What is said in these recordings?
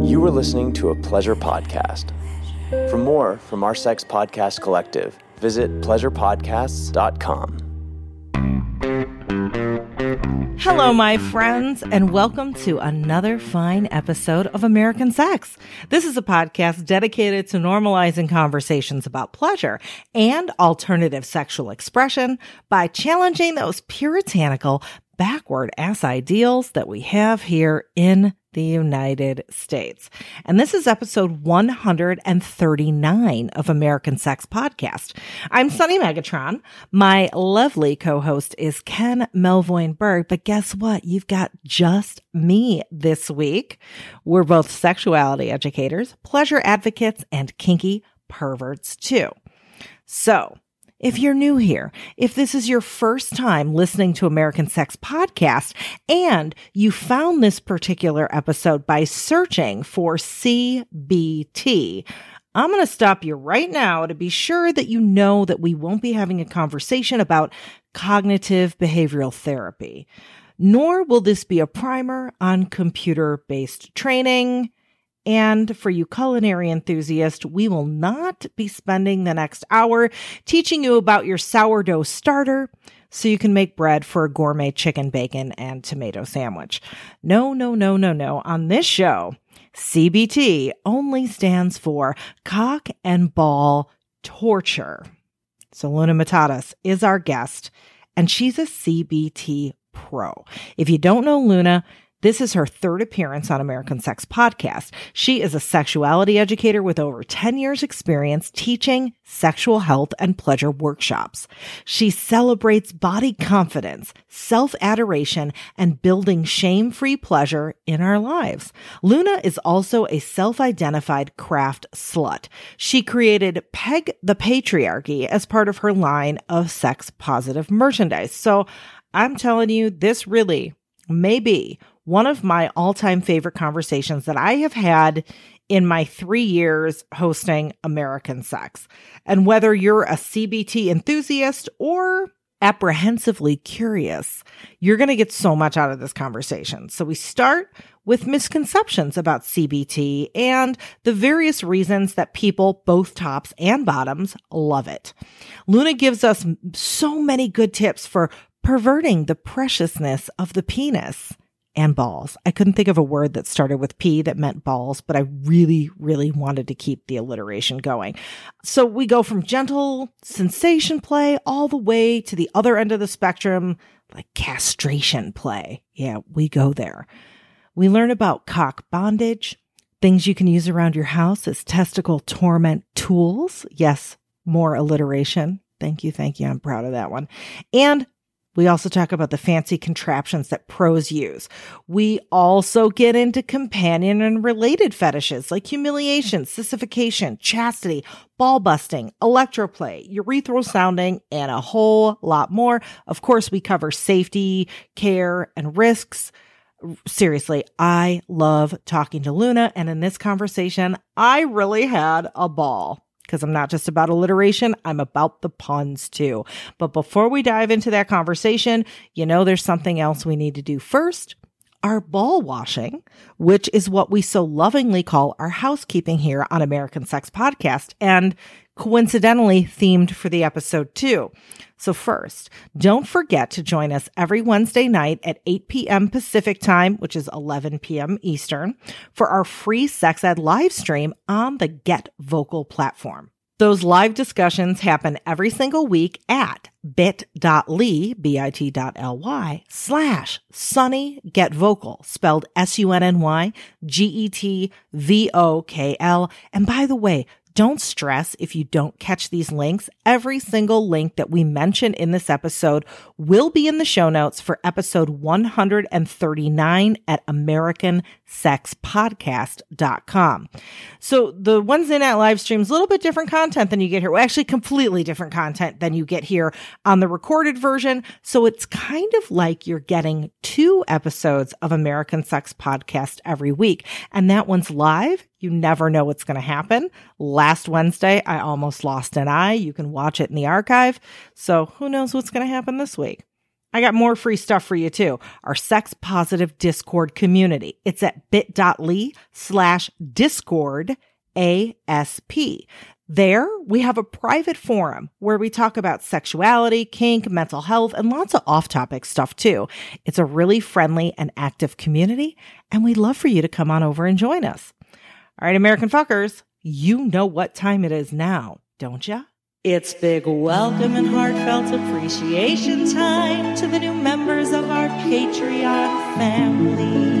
You are listening to a Pleasure Podcast. For more from our Sex Podcast Collective, visit PleasurePodcasts.com. Hello, my friends, and welcome to another fine episode of American Sex. This is a podcast dedicated to normalizing conversations about pleasure and alternative sexual expression by challenging those puritanical, backward-ass ideals that we have here in the United States. And this is episode 139 of American Sex Podcast. I'm Sunny Megatron. My lovely co-host is Ken Melvoinberg. But guess what? You've got just me this week. We're both sexuality educators, pleasure advocates, and kinky perverts too. So, if you're new here, if this is your first time listening to American Sex Podcast, and you found this particular episode by searching for CBT, I'm going to stop you right now to be sure that you know that we won't be having a conversation about cognitive behavioral therapy, nor will this be a primer on computer-based training. And for you culinary enthusiasts, we will not be spending the next hour teaching you about your sourdough starter so you can make bread for a gourmet chicken, bacon, and tomato sandwich. No, no, no, no, no. On this show, CBT only stands for cock and ball torture. So Luna Matatas is our guest, and she's a CBT pro. If you don't know Luna, this is her third appearance on American Sex Podcast. She is a sexuality educator with over 10 years' experience teaching sexual health and pleasure workshops. She celebrates body confidence, self-adoration, and building shame-free pleasure in our lives. Luna is also a self-identified craft slut. She created Peg the Patriarchy as part of her line of sex-positive merchandise. So I'm telling you, this really may be one of my all-time favorite conversations that I have had in my 3 years hosting American Sex. And whether you're a CBT enthusiast or apprehensively curious, you're going to get so much out of this conversation. So we start with misconceptions about CBT and the various reasons that people, both tops and bottoms, love it. Luna gives us so many good tips for perverting the preciousness of the penis and balls. I couldn't think of a word that started with P that meant balls, but I really, really wanted to keep the alliteration going. So we go from gentle sensation play all the way to the other end of the spectrum, like castration play. Yeah, we go there. We learn about cock bondage, things you can use around your house as testicle torment tools. Yes, more alliteration. Thank you. Thank you. I'm proud of that one. And we also talk about the fancy contraptions that pros use. We also get into companion and related fetishes like humiliation, sissification, chastity, ball busting, electroplay, urethral sounding, and a whole lot more. Of course, we cover safety, care, and risks. Seriously, I love talking to Luna, and in this conversation, I really had a ball. Because I'm not just about alliteration, I'm about the puns too. But before we dive into that conversation, you know there's something else we need to do first. Our ball washing, which is what we so lovingly call our housekeeping here on American Sex Podcast, and coincidentally themed for the episode too. So first, don't forget to join us every Wednesday night at 8 p.m. Pacific time, which is 11 p.m. Eastern, for our free sex ed live stream on the Get Vocal platform. Those live discussions happen every single week at bit.ly, bit.ly, /SunnyGetVocal, spelled SUNNYGETVOKL. And by the way, don't stress if you don't catch these links. Every single link that we mention in this episode will be in the show notes for episode 139 at AmericanSexPodcast.com. So the Wednesday night live stream is a little bit different content than you get here. Well, actually, completely different content than you get here on the recorded version. So it's kind of like you're getting two episodes of American Sex Podcast every week. And that one's live. You never know what's going to happen. Last Wednesday, I almost lost an eye. You can watch it in the archive. So who knows what's going to happen this week? I got more free stuff for you too. Our sex positive Discord community. It's at bit.ly/Discord ASP. There, we have a private forum where we talk about sexuality, kink, mental health, and lots of off-topic stuff too. It's a really friendly and active community, and we'd love for you to come on over and join us. All right, American fuckers, you know what time it is now, don't ya? It's big welcome and heartfelt appreciation time to the new members of our Patreon family.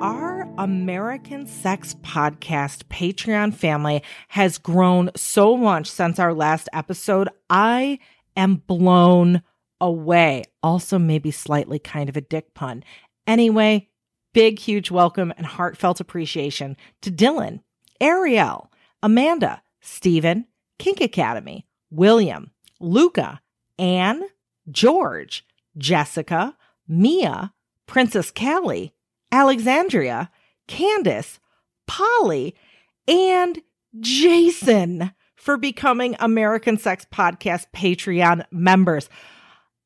Our American Sex Podcast Patreon family has grown so much since our last episode. I am blown away. Also, maybe slightly kind of a dick pun. Anyway, big, huge welcome and heartfelt appreciation to Dylan, Ariel, Amanda, Stephen, Kink Academy, William, Luca, Anne, George, Jessica, Mia, Princess Callie, Alexandria, Candace, Polly, and Jason for becoming American Sex Podcast Patreon members.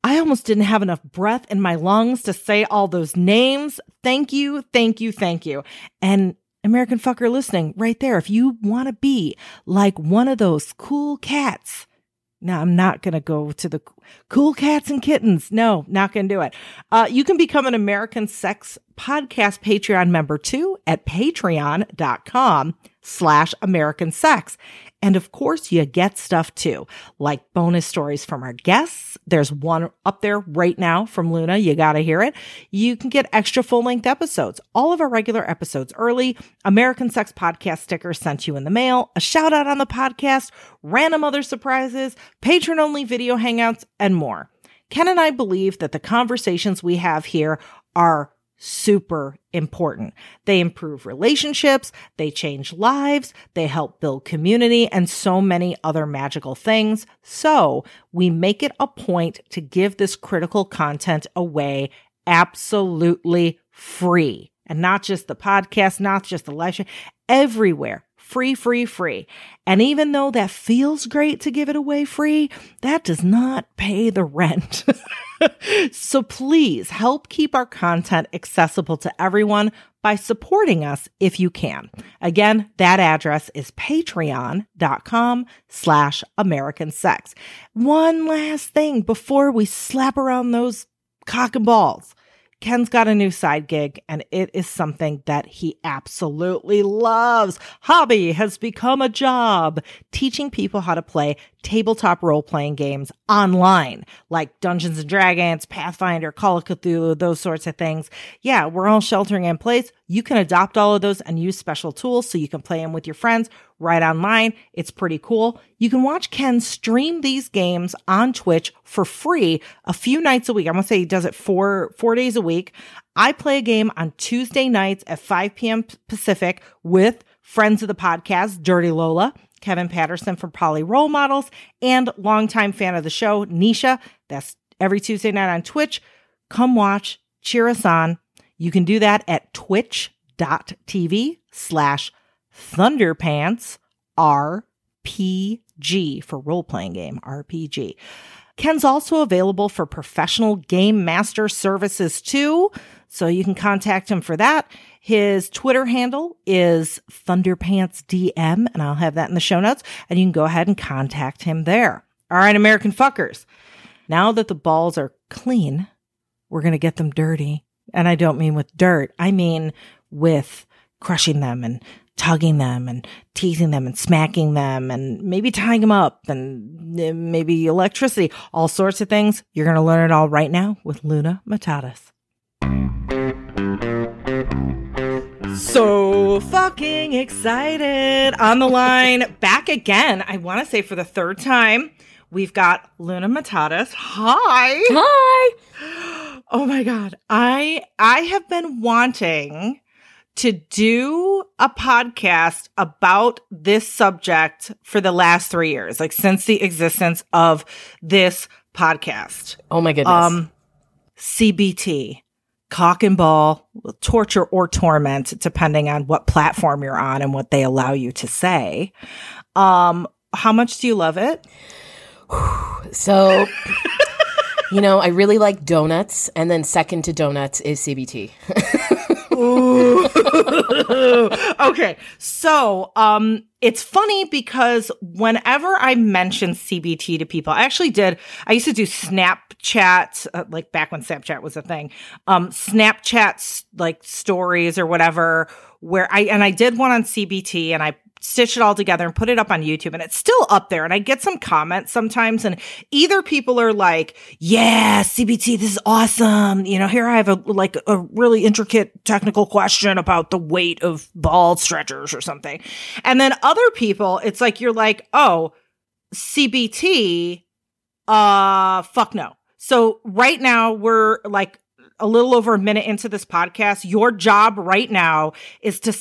I almost didn't have enough breath in my lungs to say all those names. Thank you, thank you, thank you. And American fucker listening right there, if you want to be like one of those cool cats. Now, I'm not going to go to the cool cats and kittens. No, not going to do it. You can become an American Sex Podcast Patreon member too at patreon.com/American Sex. And of course, you get stuff too, like bonus stories from our guests. There's one up there right now from Luna. You got to hear it. You can get extra full-length episodes, all of our regular episodes early, American Sex Podcast stickers sent you in the mail, a shout-out on the podcast, random other surprises, patron-only video hangouts, and more. Ken and I believe that the conversations we have here are super important. They improve relationships, they change lives, they help build community, and so many other magical things. So we make it a point to give this critical content away absolutely free. And not just the podcast, not just the live show, everywhere. Free, free, free. And even though that feels great to give it away free, that does not pay the rent. So please help keep our content accessible to everyone by supporting us if you can. Again, that address is patreon.com/American Sex. One last thing before we slap around those cock and balls. Ken's got a new side gig, and it is something that he absolutely loves. Hobby has become a job, teaching people how to play tabletop role-playing games online, like Dungeons and Dragons, Pathfinder, Call of Cthulhu, those sorts of things. Yeah, we're all sheltering in place. You can adopt all of those and use special tools so you can play them with your friends right online. It's pretty cool. You can watch Ken stream these games on Twitch for free a few nights a week. I'm going to say he does it four days a week. I play a game on Tuesday nights at 5 p.m. Pacific with friends of the podcast, Dirty Lola, Kevin Patterson from Poly Role Models, and longtime fan of the show, Nisha. That's every Tuesday night on Twitch. Come watch, cheer us on. You can do that at twitch.tv/ThunderpantsRPG for role-playing game, RPG. Ken's also available for professional game master services too, so you can contact him for that. His Twitter handle is ThunderpantsDM, and I'll have that in the show notes, and you can go ahead and contact him there. All right, American fuckers. Now that the balls are clean, we're going to get them dirty. And I don't mean with dirt. I mean with crushing them and tugging them and teasing them and smacking them and maybe tying them up and maybe electricity, all sorts of things. You're going to learn it all right now with Luna Matatas. So fucking excited. On the line, back again, I want to say for the third time, we've got Luna Matatas. Hi. Hi. Oh my God. I have been wanting to do a podcast about this subject for the last 3 years, like since the existence of this podcast. Oh my goodness. CBT, cock and ball, torture or torment, depending on what platform you're on and what they allow you to say. How much do you love it? So You know, I really like donuts, and then second to donuts is CBT. Ooh. Okay, so it's funny because whenever I mention CBT to people, I used to do Snapchat, like back when Snapchat was a thing, Snapchat like stories or whatever, and I did one on CBT and I stitch it all together and put it up on YouTube, and it's still up there. And I get some comments sometimes, and either people are like, yeah, CBT, this is awesome. You know, here I have a really intricate technical question about the weight of ball stretchers or something. And then other people, it's like, you're like, oh, CBT, fuck no. So right now we're like a little over a minute into this podcast. Your job right now is to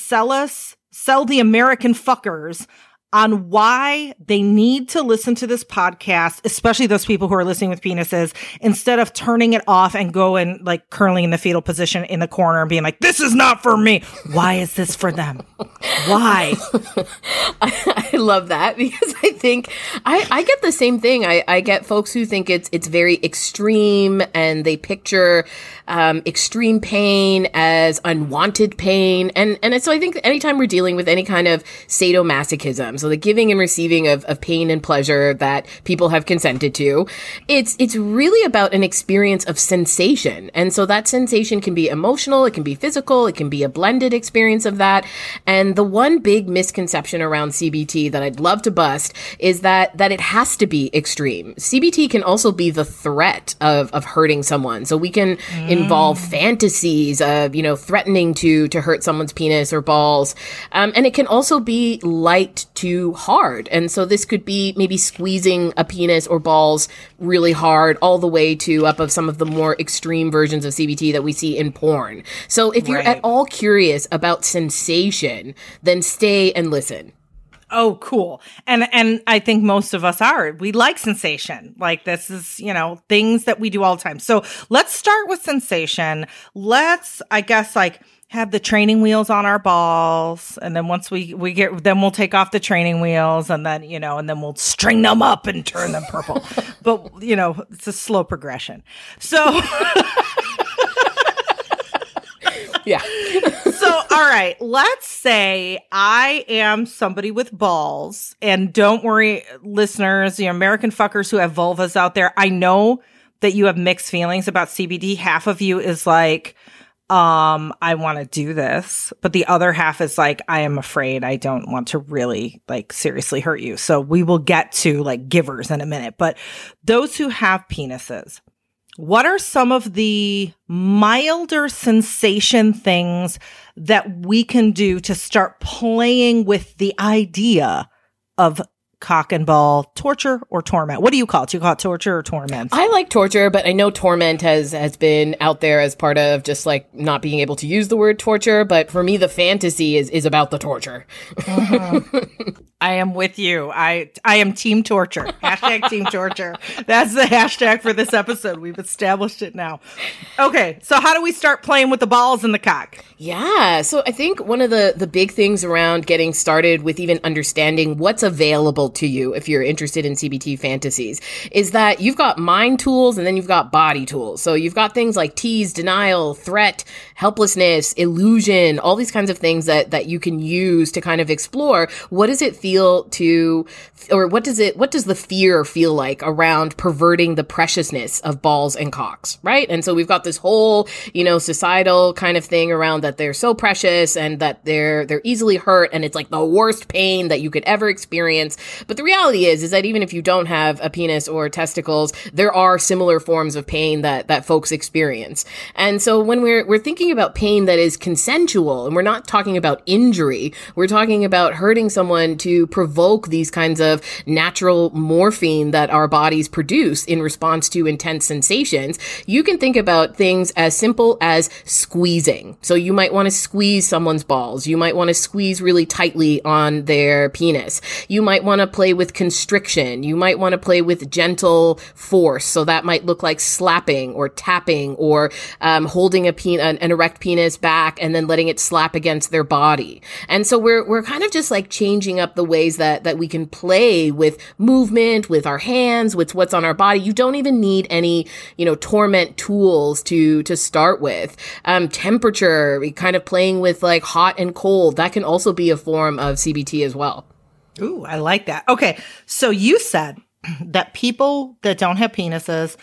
sell the American fuckers on why they need to listen to this podcast, especially those people who are listening with penises, instead of turning it off and go and like curling in the fetal position in the corner and being like, this is not for me. Why is this for them? Why? I love that because I think I get the same thing. I get folks who think it's very extreme, and they picture extreme pain as unwanted pain. And so I think anytime we're dealing with any kind of sadomasochism, so the giving and receiving of pain and pleasure that people have consented to, it's really about an experience of sensation. And so that sensation can be emotional, it can be physical, it can be a blended experience of that. And the one big misconception around CBT that I'd love to bust is that it has to be extreme. CBT can also be the threat of hurting someone. So we can involve fantasies of, you know, threatening to hurt someone's penis or balls. And it can also be light to hard. And so this could be maybe squeezing a penis or balls really hard, all the way to up of some of the more extreme versions of CBT that we see in porn. So if you're at all curious about sensation, then stay and listen. Oh, cool. And I think most of us are. We like sensation. Like, this is, you know, things that we do all the time. So let's start with sensation. Let's, I guess, like, have the training wheels on our balls. And then once we get, then we'll take off the training wheels, and then, you know, and then we'll string them up and turn them purple. But, you know, it's a slow progression. So... Yeah. So, all right, let's say I am somebody with balls, and don't worry, listeners, the American fuckers who have vulvas out there, I know that you have mixed feelings about CBD. Half of you is like, I want to do this, but the other half is like, I am afraid, I don't want to really like seriously hurt you. So we will get to like givers in a minute, but those who have penises, what are some of the milder sensation things that we can do to start playing with the idea of cock and ball torture or torment? What do you call it? Do you call it torture or torment? I like torture, but I know torment has been out there as part of just like not being able to use the word torture. But for me, the fantasy is about the torture. Mm-hmm. I am with you. I am team torture. Hashtag team torture. That's the hashtag for this episode. We've established it now. Okay. So how do we start playing with the balls and the cock? Yeah. So I think one of the big things around getting started with even understanding what's available to you if you're interested in CBT fantasies is that you've got mind tools and then you've got body tools. So you've got things like tease, denial, threat, helplessness, illusion, all these kinds of things that you can use to kind of explore what does it feel to, or what does the fear feel like around perverting the preciousness of balls and cocks, right? And so we've got this whole, you know, societal kind of thing around that they're so precious and that they're easily hurt, and it's like the worst pain that you could ever experience. But the reality is that even if you don't have a penis or testicles, there are similar forms of pain that folks experience. And so when we're thinking about pain that is consensual, and we're not talking about injury, we're talking about hurting someone to provoke these kinds of natural morphine that our bodies produce in response to intense sensations, you can think about things as simple as squeezing. So you might want to squeeze someone's balls. You might want to squeeze really tightly on their penis. You might want to play with constriction. You might want to play with gentle force. So that might look like slapping or tapping or holding an erect penis back and then letting it slap against their body. And so we're kind of just like changing up the ways that we can play with movement, with our hands, with what's on our body. You don't even need any, torment tools to start with. Temperature, kind of playing with like hot and cold. That can also be a form of CBT as well. Ooh, I like that. Okay. So you said that people that don't have penises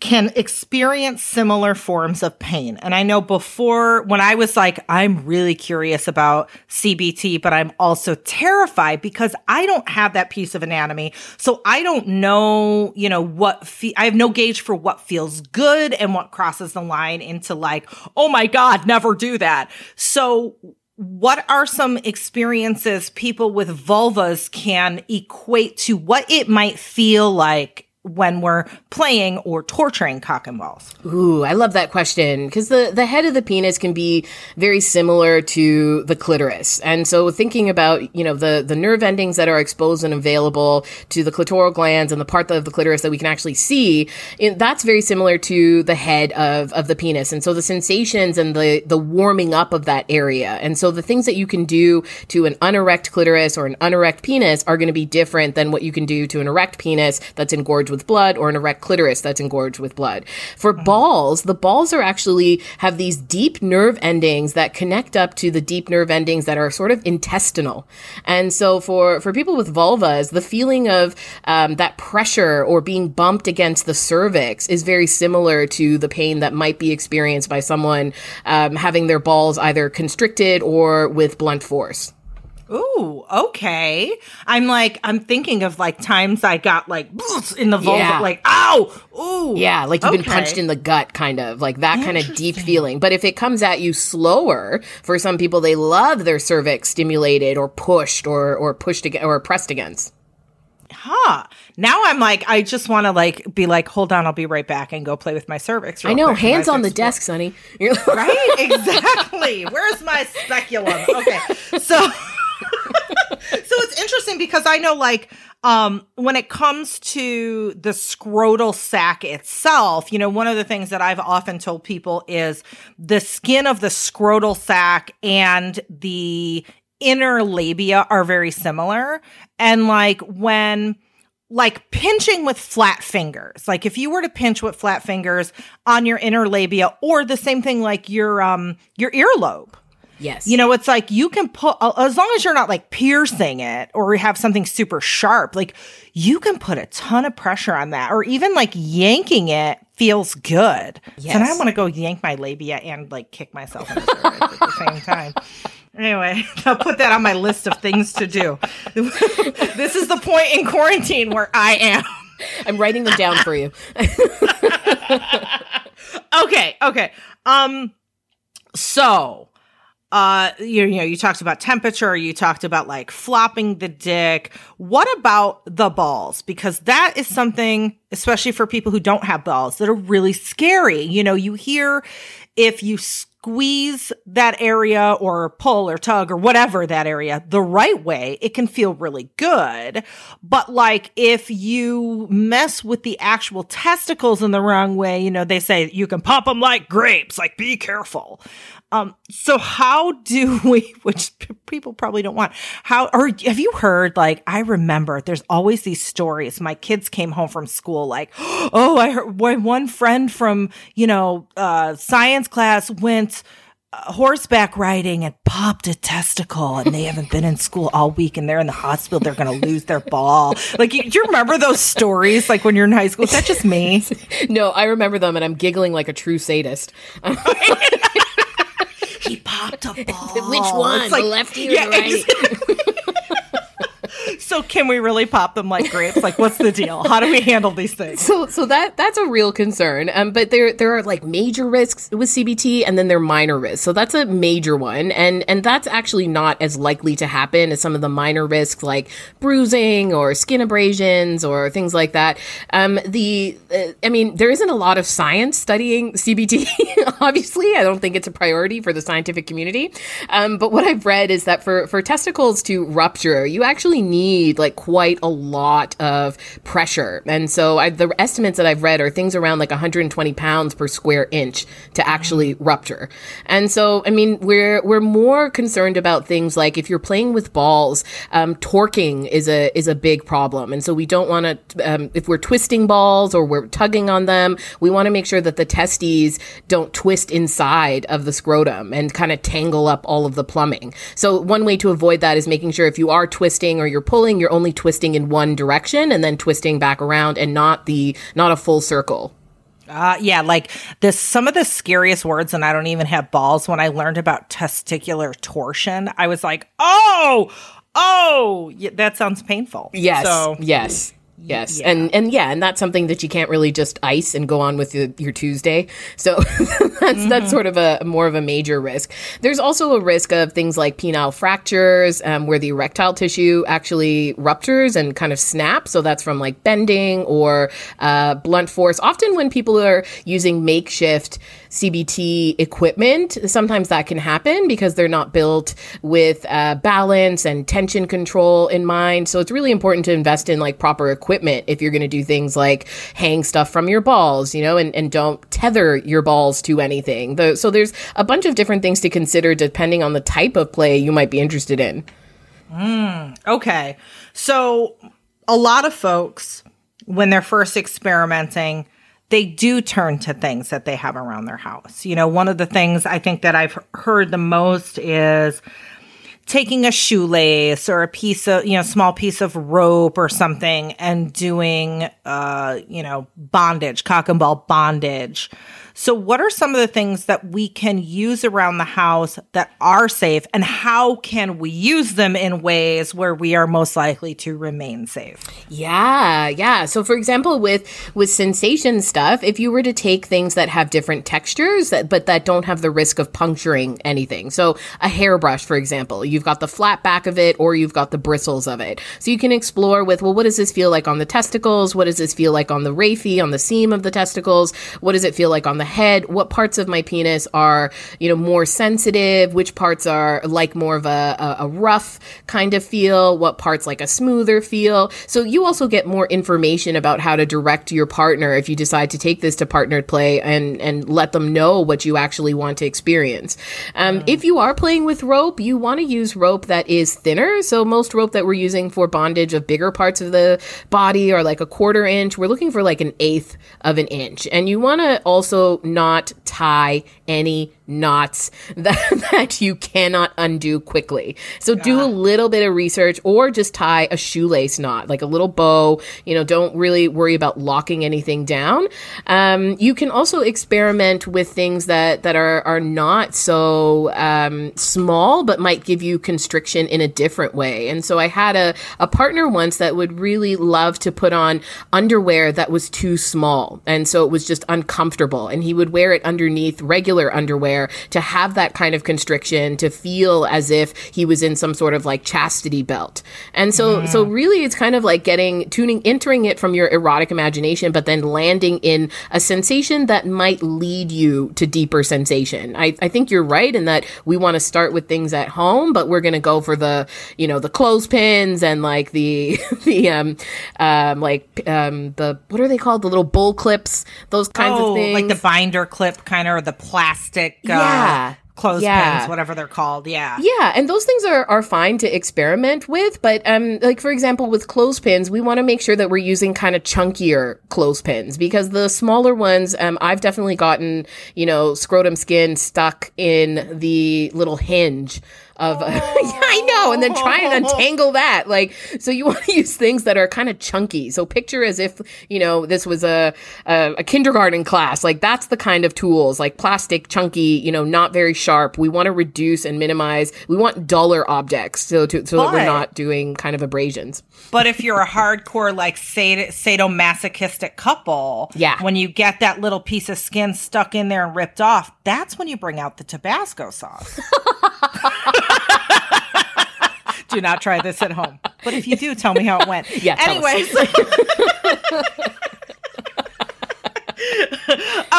can experience similar forms of pain. And I know before when I was like, I'm really curious about CBT, but I'm also terrified because I don't have that piece of anatomy. So I don't know, I have no gauge for what feels good and what crosses the line into like, oh my God, never do that. So what are some experiences people with vulvas can equate to what it might feel like when we're playing or torturing cock and balls? Ooh, I love that question, because the head of the penis can be very similar to the clitoris. And so thinking about, the nerve endings that are exposed and available to the clitoral glands and the part of the clitoris that we can actually see, that's very similar to the head of the penis. And so the sensations and the warming up of that area. And so the things that you can do to an unerect clitoris or an unerect penis are going to be different than what you can do to an erect penis that's engorged with blood, or an erect clitoris that's engorged with blood. For balls, the balls are actually have these deep nerve endings that connect up to the deep nerve endings that are sort of intestinal. And so for people with vulvas, the feeling of that pressure or being bumped against the cervix is very similar to the pain that might be experienced by someone having their balls either constricted or with blunt force. Ooh, okay. I'm thinking of like times I got like in the vulva, like, ow, ooh. Yeah, like you've been punched in the gut, kind of like that kind of deep feeling. But if it comes at you slower, for some people, they love their cervix stimulated or pushed or pushed against or pressed against. Huh. Now I'm like, I just want to be like, hold on, I'll be right back and go play with my cervix. I know. Quick. Hands on the desk, Sonny. Right? Exactly. Where's my speculum? Okay. So. So it's interesting because I know when it comes to the scrotal sac itself, one of the things that I've often told people is the skin of the scrotal sac and the inner labia are very similar. And when pinching with flat fingers, like if you were to pinch with flat fingers on your inner labia, or the same thing like your earlobe. Yes. It's like you can put, as long as you're not piercing it or have something super sharp, you can put a ton of pressure on that, or even yanking it feels good. Yes. And I want to go yank my labia and kick myself in the cervix at the same time. Anyway, I'll put that on my list of things to do. This is the point in quarantine where I am. I'm writing them down for you. Okay. So. You talked about temperature, you talked about flopping the dick. What about the balls? Because that is something, especially for people who don't have balls, that are really scary. You hear if you squeeze that area or pull or tug or whatever that area the right way, it can feel really good. But if you mess with the actual testicles in the wrong way, they say you can pop them like grapes, be careful. So how do we, which people probably don't want, or have you heard, I remember there's always these stories. My kids came home from school I heard one friend from, science class went horseback riding and popped a testicle, and they haven't been in school all week and they're in the hospital, they're going to lose their ball. Do you remember those stories when you're in high school? Is that just me? No, I remember them and I'm giggling like a true sadist. He popped a ball. Which one? It's the lefty or the right? Exactly. So can we really pop them like grapes? What's the deal? How do we handle these things? So that's a real concern. But there are major risks with CBT, and then there are minor risks. So that's a major one, and that's actually not as likely to happen as some of the minor risks like bruising or skin abrasions or things like that. There isn't a lot of science studying CBT. Obviously, I don't think it's a priority for the scientific community. But what I've read is that for testicles to rupture, you actually need need like quite a lot of pressure. And so the estimates that I've read are things around like 120 pounds per square inch to actually rupture. And so, I mean, we're more concerned about things like if you're playing with balls, torquing is a big problem. And so we don't want to, if we're twisting balls or we're tugging on them, we want to make sure that the testes don't twist inside of the scrotum and kind of tangle up all of the plumbing. So one way to avoid that is making sure if you are twisting or you're pulling, you're only twisting in one direction and then twisting back around and not a full circle. Yeah, like this, some of the scariest words, and I don't even have balls. When I learned about testicular torsion, I was like, oh, that sounds painful. Yes, so, yes. Yeah. And that's something that you can't really just ice and go on with your Tuesday. So that's sort of a more of a major risk. There's also a risk of things like penile fractures, where the erectile tissue actually ruptures and kind of snaps. So that's from like bending or blunt force. Often when people are using makeshift CBT equipment, sometimes that can happen because they're not built with balance and tension control in mind. So it's really important to invest in like proper equipment if you're going to do things like hang stuff from your balls, you know, and don't tether your balls to anything. So there's a bunch of different things to consider depending on the type of play you might be interested in. Okay. So a lot of folks, when they're first experimenting, they do turn to things that they have around their house. You know, one of the things I think that I've heard the most is taking a shoelace or a piece of, you know, small piece of rope or something and doing, you know, bondage, cock and ball bondage. So what are some of the things that we can use around the house that are safe, and how can we use them in ways where we are most likely to remain safe? Yeah. So for example, with sensation stuff, if you were to take things that have different textures, but that don't have the risk of puncturing anything. So a hairbrush, for example, you've got the flat back of it or you've got the bristles of it. So you can explore with, well, what does this feel like on the testicles? What does this feel like on the raphe, on the seam of the testicles? What does it feel like on the head? What parts of my penis are, you know, more sensitive? Which parts are like more of a rough kind of feel? What parts like a smoother feel? So you also get more information about how to direct your partner if you decide to take this to partnered play and let them know what you actually want to experience. If you are playing with rope, you want to use rope that is thinner. So most rope that we're using for bondage of bigger parts of the body are like a quarter inch. We're looking for like an eighth of an inch. And you want to also not tie any knots that you cannot undo quickly. So do a little bit of research or just tie a shoelace knot, like a little bow. You know, don't really worry about locking anything down. You can also experiment with things that are not so small, but might give you constriction in a different way. And so I had a partner once that would really love to put on underwear that was too small. And so it was just uncomfortable. And he would wear it underneath regular underwear to have that kind of constriction, to feel as if he was in some sort of like chastity belt. And so really it's kind of like entering it from your erotic imagination, but then landing in a sensation that might lead you to deeper sensation. I think you're right in that we want to start with things at home, but we're going to go for the, you know, the clothespins and like the, what are they called? The little bull clips, those kinds of things. Like the binder clip kind of, or the plastic clothespins, whatever they're called. Yeah. And those things are fine to experiment with. But like, for example, with clothespins, we want to make sure that we're using kind of chunkier clothespins, because the smaller ones, I've definitely gotten, you know, scrotum skin stuck in the little hinge of I know, and then try and untangle that. Like, so you want to use things that are kind of chunky. So picture as if, you know, this was a kindergarten class. Like, that's the kind of tools, like plastic, chunky, you know, not very sharp. We want to reduce and minimize. We want duller objects so that we're not doing kind of abrasions. But if you're a hardcore like sadomasochistic couple, when you get that little piece of skin stuck in there and ripped off, that's when you bring out the Tabasco sauce. Do not try this at home. But if you do, tell me how it went. Yeah. Anyways.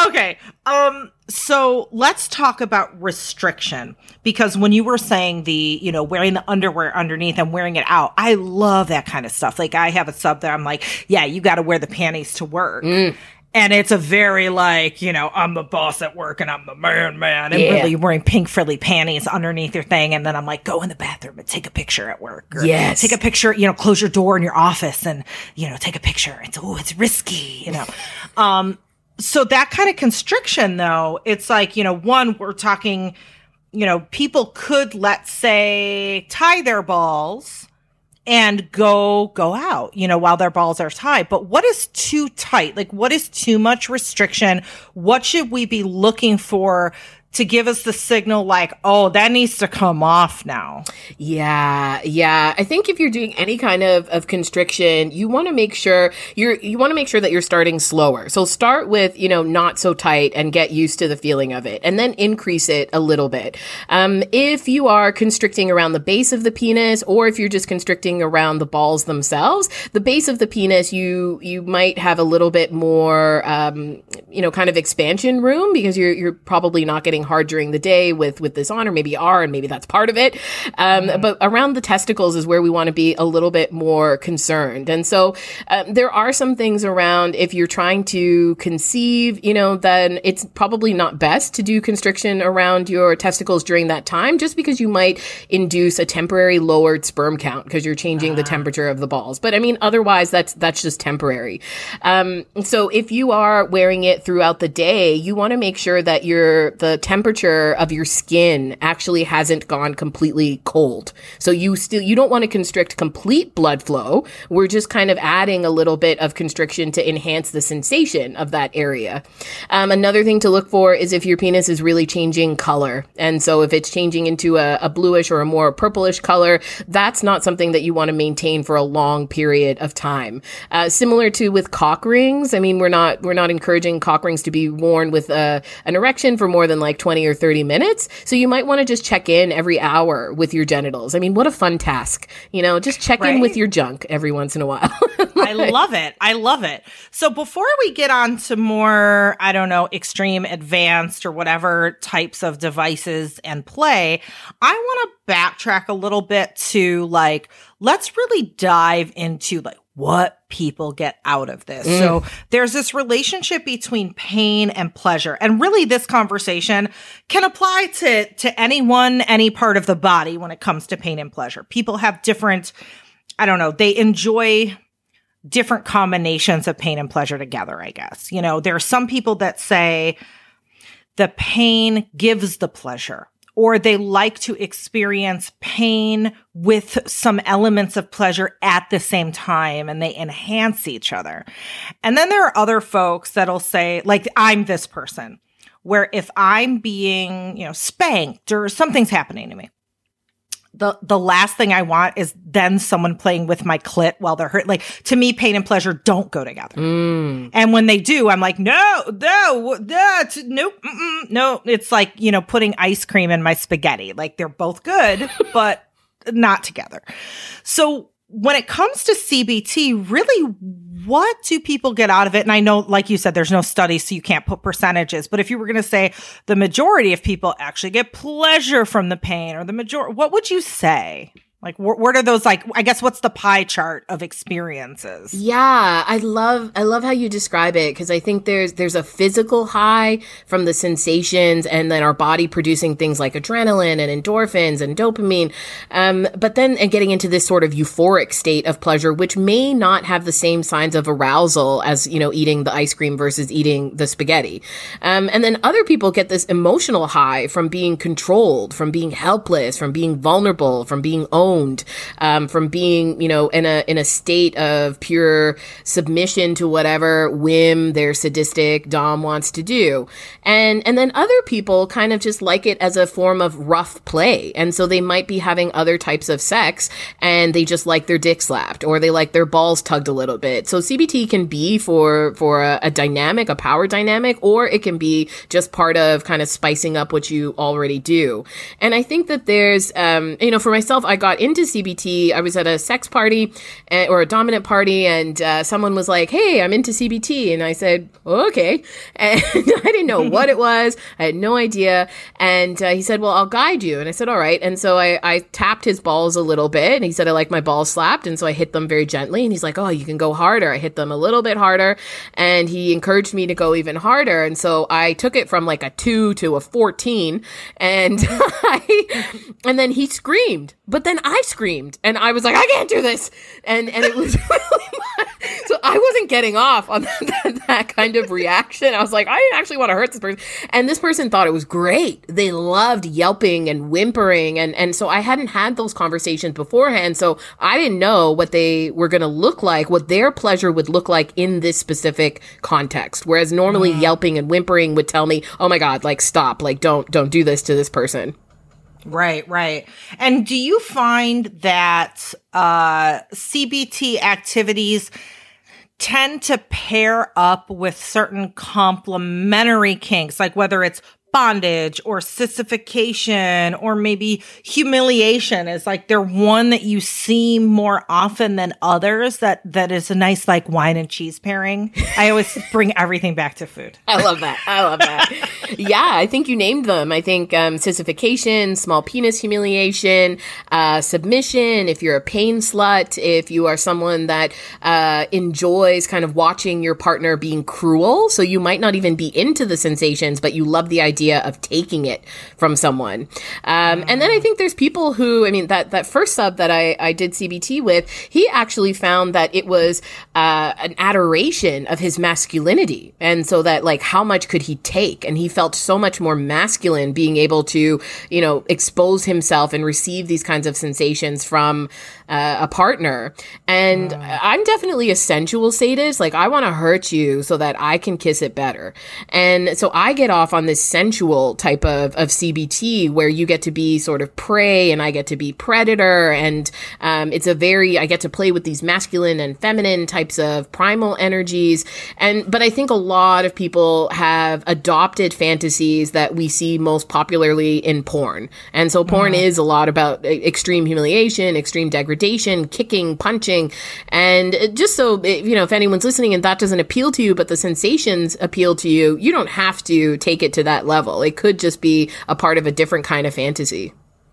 Okay. So let's talk about restriction, because when you were saying the, you know, wearing the underwear underneath and wearing it out, I love that kind of stuff. Like, I have a sub that I'm like, yeah, you got to wear the panties to work. Mm. And it's a very like, you know, I'm the boss at work and I'm the man. And yeah. Really, you're wearing pink frilly panties underneath your thing. And then I'm like, go in the bathroom and take a picture at work. Or yes. Take a picture, you know, close your door in your office and, you know, take a picture. It's, oh, it's risky, you know. So that kind of constriction, though, it's like, you know, one, we're talking, you know, people could, let's say, tie their balls and go out, you know, while their balls are tied. But what is too tight? Like, what is too much restriction? What should we be looking for to give us the signal like, oh, that needs to come off now? Yeah. I think if you're doing any kind of constriction, you want to make sure that you're starting slower. So start with, you know, not so tight and get used to the feeling of it, and then increase it a little bit. If you are constricting around the base of the penis, or if you're just constricting around the balls themselves, the base of the penis, you might have a little bit more, you know, kind of expansion room, because you're probably not getting hard during the day with this on, or maybe you are, and maybe that's part of it. But around the testicles is where we want to be a little bit more concerned. And so there are some things around, if you're trying to conceive, you know, then it's probably not best to do constriction around your testicles during that time, just because you might induce a temporary lowered sperm count because you're changing the temperature of the balls. But I mean, otherwise that's just temporary. So if you are wearing it throughout the day, you want to make sure that the temperature of your skin actually hasn't gone completely cold. So you don't want to constrict complete blood flow. We're just kind of adding a little bit of constriction to enhance the sensation of that area. Another thing to look for is if your penis is really changing color. And so if it's changing into a bluish or a more purplish color, that's not something that you want to maintain for a long period of time. Similar to with cock rings. I mean, we're not encouraging cock rings to be worn with an erection for more than like 20 or 30 minutes. So you might want to just check in every hour with your genitals. I mean, what a fun task, you know, just check in with your junk every once in a while. I love it. So before we get on to more, I don't know, extreme, advanced, or whatever types of devices and play, I want to backtrack a little bit to like, let's really dive into like what people get out of this. So there's this relationship between pain and pleasure. And really this conversation can apply to anyone, any part of the body when it comes to pain and pleasure. People have different, I don't know, they enjoy different combinations of pain and pleasure together, I guess. You know, there are some people that say the pain gives the pleasure, or they like to experience pain with some elements of pleasure at the same time, and they enhance each other. And then there are other folks that'll say, like, I'm this person, where if I'm being, you know, spanked or something's happening to me, the last thing I want is then someone playing with my clit while they're hurt. Like, to me, pain and pleasure don't go together. And when they do, I'm like, no. It's like, you know, putting ice cream in my spaghetti. Like, they're both good, but not together. So when it comes to CBT, really, what do people get out of it? And I know, like you said, there's no studies, so you can't put percentages. But if you were going to say the majority of people actually get pleasure from the pain, or the majority, what would you say? Like, what are those, like, I guess, what's the pie chart of experiences? Yeah, I love how you describe it, because I think there's a physical high from the sensations, and then our body producing things like adrenaline and endorphins and dopamine. But then getting into this sort of euphoric state of pleasure, which may not have the same signs of arousal as, you know, eating the ice cream versus eating the spaghetti. And then other people get this emotional high from being controlled, from being helpless, from being vulnerable, from being owned. From being, you know, in a state of pure submission to whatever whim their sadistic dom wants to do. And then other people kind of just like it as a form of rough play. And so they might be having other types of sex, and they just like their dick slapped, or they like their balls tugged a little bit. So CBT can be for a dynamic, a power dynamic, or it can be just part of kind of spicing up what you already do. And I think that there's, you know, for myself, I got got into CBT, I was at a sex party or a dominant party, and someone was like, hey, I'm into CBT. And I said, okay. And I didn't know what it was. I had no idea. And he said, well, I'll guide you. And I said, all right. And so I tapped his balls a little bit. And he said, I like my balls slapped. And so I hit them very gently. And he's like, oh, you can go harder. I hit them a little bit harder. And he encouraged me to go even harder. And so I took it from like a 2 to a 14. And and then he screamed. But then I screamed. And I was like, I can't do this. And it was really so I wasn't getting off on that kind of reaction. I was like, I didn't actually want to hurt this person. And this person thought it was great. They loved yelping and whimpering. And so I hadn't had those conversations beforehand. So I didn't know what they were going to look like, what their pleasure would look like in this specific context. Whereas normally yelping and whimpering would tell me, oh my God, like stop, like don't do this to this person. Right, right. And do you find that CBT activities tend to pair up with certain complementary kinks, like whether it's bondage or sissification or maybe humiliation? Is like they're one that you see more often than others that is a nice like wine and cheese pairing? I always bring everything back to food. I love that. Yeah, I think you named them. I think sissification, small penis humiliation, submission, if you're a pain slut, if you are someone that enjoys kind of watching your partner being cruel. So you might not even be into the sensations, but you love the idea of taking it from someone. And then I think there's people who, I mean, that first sub that I did CBT with, he actually found that it was an adoration of his masculinity. And so that like, how much could he take? And he felt so much more masculine being able to, you know, expose himself and receive these kinds of sensations from a partner. And I'm definitely a sensual sadist. Like, I want to hurt you so that I can kiss it better. And so I get off on this sensual type of CBT where you get to be sort of prey and I get to be predator. And it's a very, I get to play with these masculine and feminine types of primal energies. But I think a lot of people have adopted fantasies that we see most popularly in porn. And so porn is a lot about extreme humiliation, extreme degradation, kicking, punching. And just so, you know, if anyone's listening and that doesn't appeal to you, but the sensations appeal to you, you don't have to take it to that level. It could just be a part of a different kind of fantasy.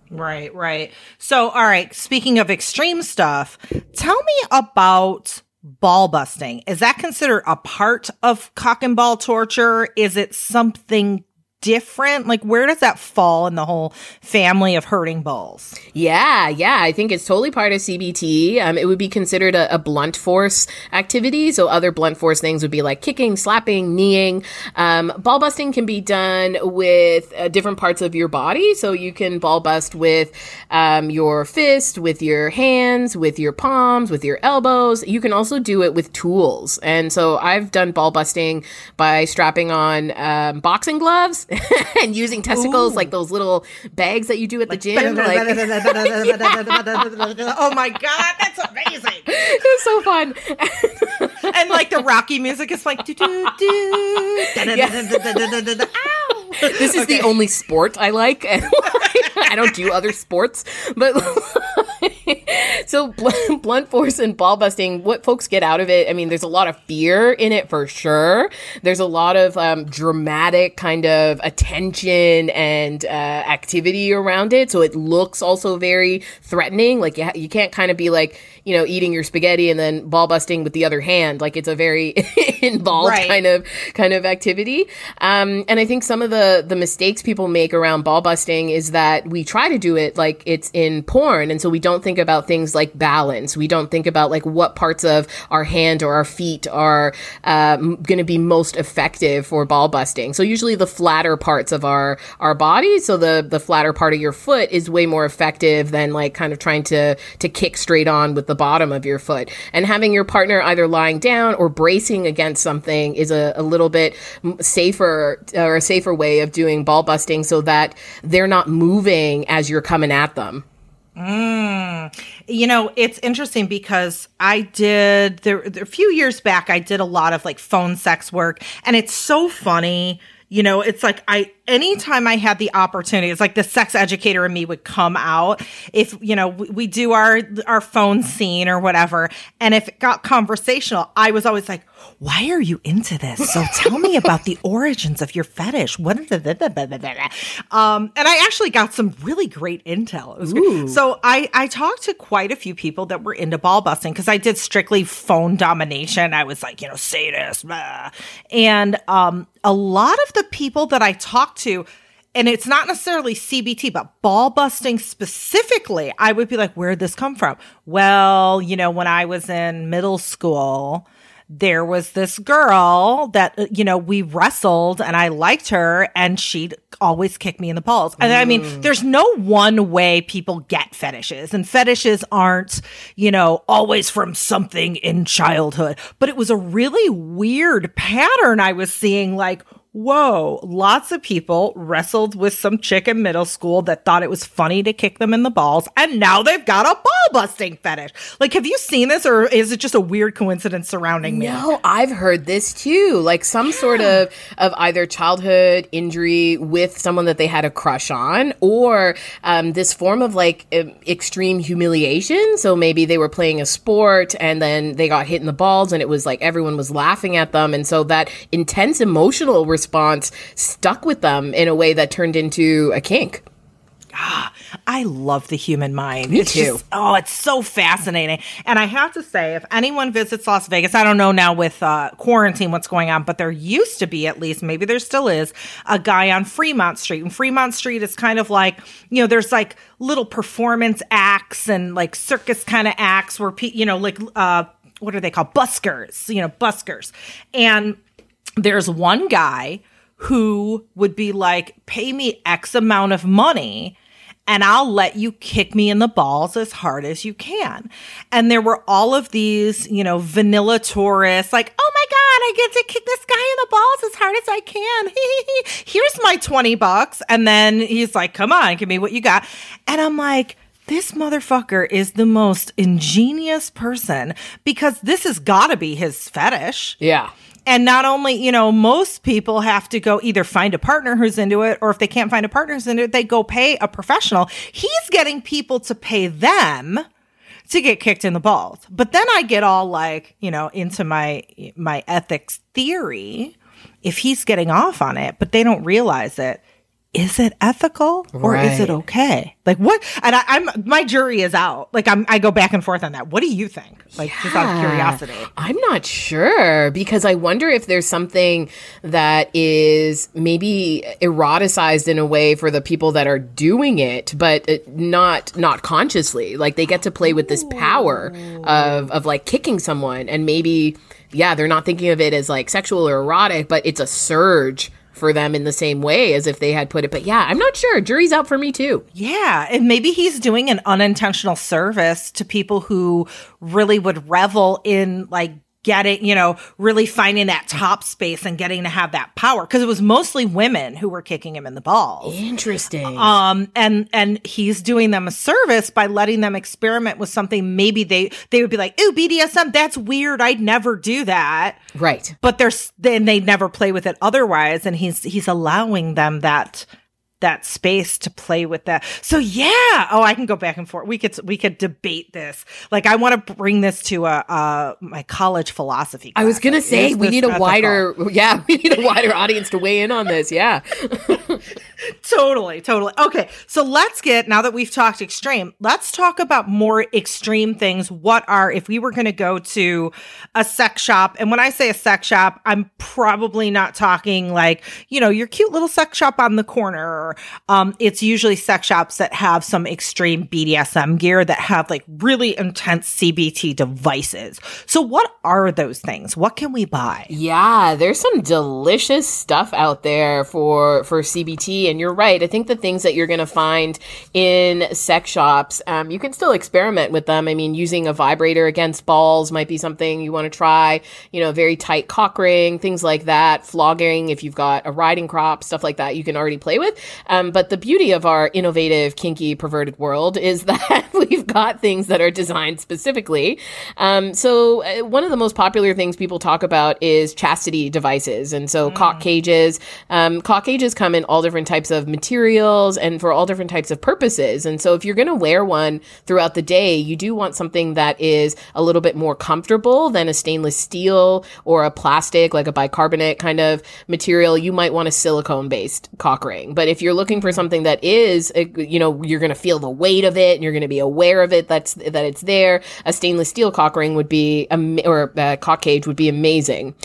Right, right. So, all right, speaking of extreme stuff, tell me about ball busting. Is that considered a part of cock and ball torture? Is it something different? Like, where does that fall in the whole family of hurting balls? Yeah. I think it's totally part of CBT. It would be considered a blunt force activity. So other blunt force things would be like kicking, slapping, kneeing. Ball busting can be done with different parts of your body. So you can ball bust with your fist, with your hands, with your palms, with your elbows. You can also do it with tools. And so I've done ball busting by strapping on boxing gloves and using testicles, like those little bags that you do at the gym. Oh my God, that's amazing. It's so fun. And like the Rocky music is like do do do. This is the only sport I like. I don't do other sports, but so blunt force and ball busting, what folks get out of it, I mean, there's a lot of fear in it for sure. There's a lot of dramatic kind of attention and activity around it. So it looks also very threatening. Like you can't kind of be like, you know, eating your spaghetti and then ball busting with the other hand. Like it's a very involved kind of activity. And I think some of the mistakes people make around ball busting is that we try to do it like it's in porn. And so we don't think about things like balance. We don't think about like what parts of our hand or our feet are going to be most effective for ball busting. So usually the flatter parts of our body. So the flatter part of your foot is way more effective than like kind of trying to kick straight on with the bottom of your foot. And having your partner either lying down or bracing against something is a little bit safer or a safer way of doing ball busting so that they're not moving as you're coming at them. You know, it's interesting because I did a few years back, I did a lot of like phone sex work, and it's so funny. You know, it's like anytime I had the opportunity, it's like the sex educator in me would come out if, you know, we do our phone scene or whatever. And if it got conversational, I was always like, why are you into this? So tell me about the origins of your fetish. And I actually got some really great intel. It was great. So I talked to quite a few people that were into ball busting because I did strictly phone domination. I was like, you know, sadist. Blah. And a lot of the people that I talked to, and it's not necessarily CBT, but ball busting specifically, I would be like, where did this come from? Well, you know, when I was in middle school, there was this girl that, you know, we wrestled and I liked her and she'd always kick me in the balls. And I mean, there's no one way people get fetishes, and fetishes aren't, you know, always from something in childhood, but it was a really weird pattern I was seeing. Like, whoa, lots of people wrestled with some chick in middle school that thought it was funny to kick them in the balls, and now they've got a ball-busting fetish. Like, have you seen this, or is it just a weird coincidence surrounding me? No, I've heard this, too. Like, some sort of either childhood injury with someone that they had a crush on, or this form of, like, extreme humiliation. So maybe they were playing a sport, and then they got hit in the balls, and it was like everyone was laughing at them, and so that intense emotional response stuck with them in a way that turned into a kink. Ah, I love the human mind. Me too. Just, it's so fascinating. And I have to say, if anyone visits Las Vegas, I don't know now with quarantine what's going on, but there used to be, at least, maybe there still is, a guy on Fremont Street. And Fremont Street is kind of like, you know, there's like little performance acts and like circus kind of acts where, you know, like, what are they called? Buskers, you know, buskers. And there's one guy who would be like, pay me X amount of money and I'll let you kick me in the balls as hard as you can. And there were all of these, you know, vanilla tourists like, oh my God, I get to kick this guy in the balls as hard as I can. Here's my $20. And then he's like, come on, give me what you got. And I'm like, this motherfucker is the most ingenious person, because this has got to be his fetish. Yeah. And not only, you know, most people have to go either find a partner who's into it, or if they can't find a partner who's into it, they go pay a professional. He's getting people to pay them to get kicked in the balls. But then I get all like, you know, into my ethics theory, if he's getting off on it, but they don't realize it. Is it ethical or is it okay? Like, what? And I'm my jury is out. Like, I go back and forth on that. What do you think? Like, just out of curiosity. I'm not sure, because I wonder if there's something that is maybe eroticized in a way for the people that are doing it, but not consciously. Like, they get to play with this power of like kicking someone, and maybe, yeah, they're not thinking of it as like sexual or erotic, but it's a surge for them in the same way as if they had put it. But yeah, I'm not sure. Jury's out for me too. Yeah. And maybe he's doing an unintentional service to people who really would revel in like getting, you know, really finding that top space and getting to have that power. Cause it was mostly women who were kicking him in the balls. Interesting. And he's doing them a service by letting them experiment with something. Maybe they would be like, ooh, BDSM, that's weird. I'd never do that. Right. But then they never play with it otherwise. And he's allowing them that space to play with that. So yeah. Oh, I can go back and forth. We could debate this. Like, I want to bring this to my college philosophy class. I was going to say, we need a wider audience to weigh in on this. Yeah. Totally. Okay. So now that we've talked extreme, let's talk about more extreme things. If we were going to go to a sex shop, and when I say a sex shop, I'm probably not talking like, you know, your cute little sex shop on the corner. It's usually sex shops that have some extreme BDSM gear, that have like really intense CBT devices. So what are those things? What can we buy? Yeah, there's some delicious stuff out there for CBT. And you're right. I think the things that you're going to find in sex shops, you can still experiment with them. I mean, using a vibrator against balls might be something you want to try, you know, very tight cock ring, things like that, flogging if you've got a riding crop, stuff like that you can already play with. But the beauty of our innovative, kinky, perverted world is that we've got things that are designed specifically. So one of the most popular things people talk about is chastity devices. And so cock cages. Cock cages come in all different types of materials and for all different types of purposes. And so if you're going to wear one throughout the day, you do want something that is a little bit more comfortable than a stainless steel or a plastic, like a bicarbonate kind of material. You might want a silicone-based cock ring. But if you're looking for something that is, you know, you're going to feel the weight of it and you're going to be aware of it, that it's there, a stainless steel cock ring would be, or a cock cage would be amazing.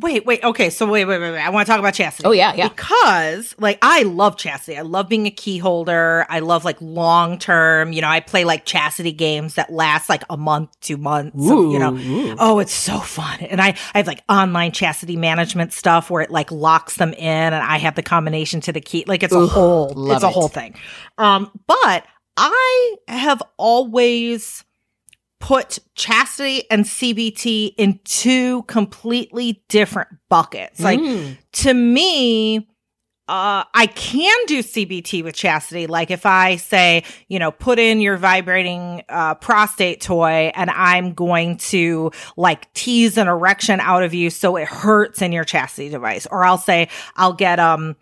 Wait. I want to talk about chastity. Oh, yeah. Because, like, I love chastity. I love being a key holder. I love, like, long-term, you know, I play, like, chastity games that last, like, a month, 2 months, Oh, it's so fun. And I have, like, online chastity management stuff where it, like, locks them in and I have the combination to the key. Like, it's a whole thing. But I have always put chastity and CBT in two completely different buckets. Like, to me, I can do CBT with chastity. Like, if I say, you know, put in your vibrating prostate toy and I'm going to, like, tease an erection out of you so it hurts in your chastity device. Or I'll say, I'll get a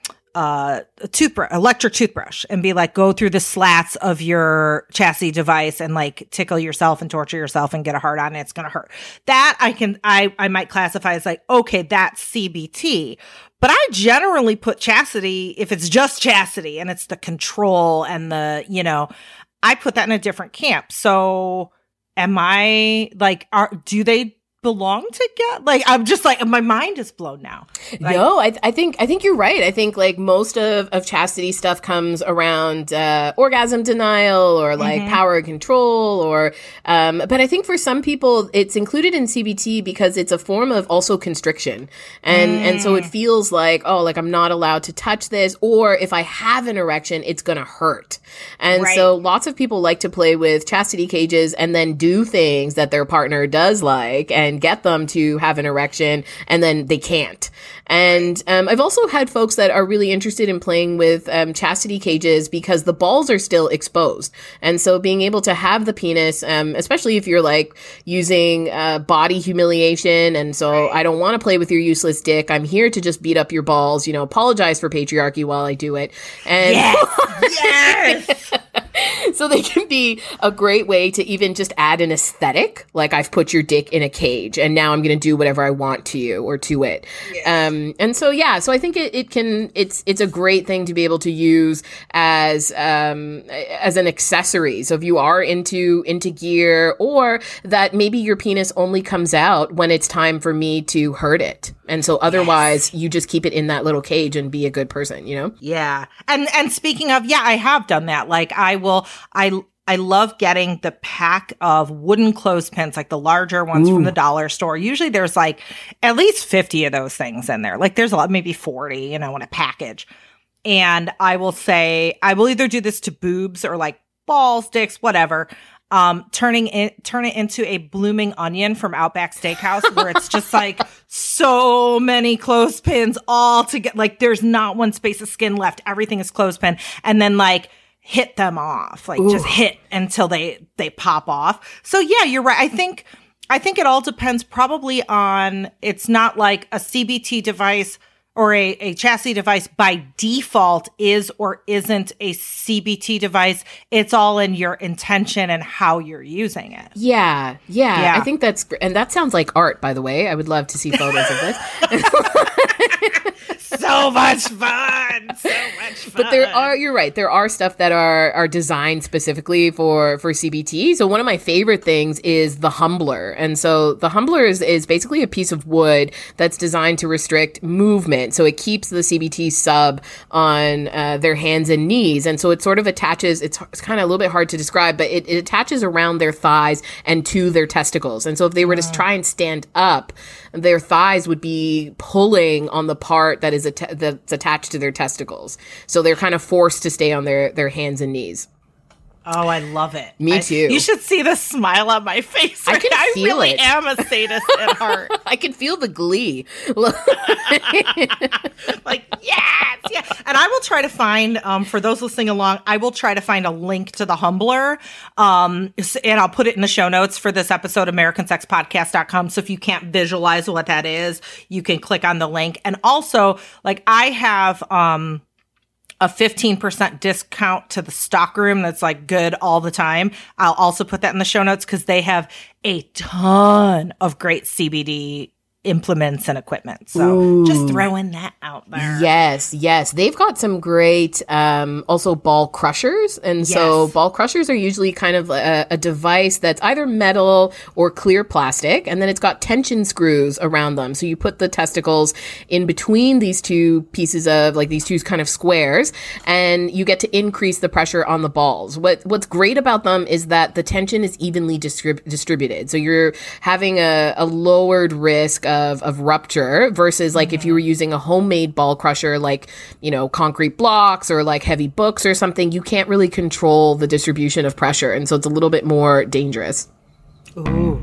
toothbrush, electric toothbrush, and be like, go through the slats of your chastity device and, like, tickle yourself and torture yourself and get a hard on. It's going to hurt. That I might classify as, like, okay, that's CBT. But I generally put chastity, if it's just chastity and it's the control and the, you know, I put that in a different camp. So am I, like, do they belong together? Like, I'm just like, my mind is blown now. Like, no, I think you're right. I think, like, most of chastity stuff comes around orgasm denial or, like, power and control or but I think for some people it's included in CBT because it's a form of also constriction. And so it feels like, oh, like, I'm not allowed to touch this, or if I have an erection, it's gonna hurt. And so lots of people like to play with chastity cages and then do things that their partner does like and get them to have an erection, and then they can't. And I've also had folks that are really interested in playing with chastity cages because the balls are still exposed. And so being able to have the penis, especially if you're, like, using body humiliation, and so I don't want to play with your useless dick. I'm here to just beat up your balls, you know, apologize for patriarchy while I do it. And yes! So they can be a great way to even just add an aesthetic, like, I've put your dick in a cage and now I'm going to do whatever I want to you or to it. Yeah. And so, yeah, so I think it's a great thing to be able to use as an accessory. So if you are into gear, or that maybe your penis only comes out when it's time for me to hurt it. And so otherwise you just keep it in that little cage and be a good person, you know? Yeah. And speaking of, I have done that. Like, I love getting the pack of wooden clothespins, like the larger ones from the dollar store. Usually there's, like, at least 50 of those things in there. Like, there's a lot, maybe 40, you know, in a package. And I will say, I will either do this to boobs or, like, balls, dicks, whatever. Turn it into a blooming onion from Outback Steakhouse, where it's just, like, so many clothespins all together. Like, there's not one space of skin left. Everything is clothespin. And then, like, hit them off, like, just hit until they pop off. So yeah, you're right. I think it all depends probably on, it's not like a CBT device or a chastity device by default is or isn't a CBT device. It's all in your intention and how you're using it. Yeah. I think that's, and that sounds like art, by the way. I would love to see photos of this. So much fun. But you're right, there are stuff that are designed specifically for CBT. So one of my favorite things is the humbler. And so the humbler is basically a piece of wood that's designed to restrict movement. So it keeps the CBT sub on their hands and knees. And so it sort of attaches, it's kind of a little bit hard to describe, but it attaches around their thighs and to their testicles. And so if they were to try and stand up, their thighs would be pulling on the part that is that's attached to their testicles. So they're kind of forced to stay on their hands and knees. Oh, I love it. Me too. You should see the smile on my face. Right? I really am a sadist at heart. I can feel the glee. Like, yes, yeah. And I will try to find, for those listening along, I will try to find a link to the Humbler, and I'll put it in the show notes for this episode, AmericanSexPodcast.com. So if you can't visualize what that is, you can click on the link. And also, like, I have... a 15% discount to the stock room that's like good all the time. I'll also put that in the show notes because they have a ton of great CBD implements and equipment. So ooh, just throwing that out there. Yes, yes. They've got some great also ball crushers. And yes, so ball crushers are usually kind of a device that's either metal or clear plastic. And then it's got tension screws around them. So you put the testicles in between these two pieces of like these two kind of squares, and you get to increase the pressure on the balls. What's great about them is that the tension is evenly distributed. So you're having a lowered risk of rupture versus like if you were using a homemade ball crusher, like, you know, concrete blocks or like heavy books or something, you can't really control the distribution of pressure. And so it's a little bit more dangerous. Ooh.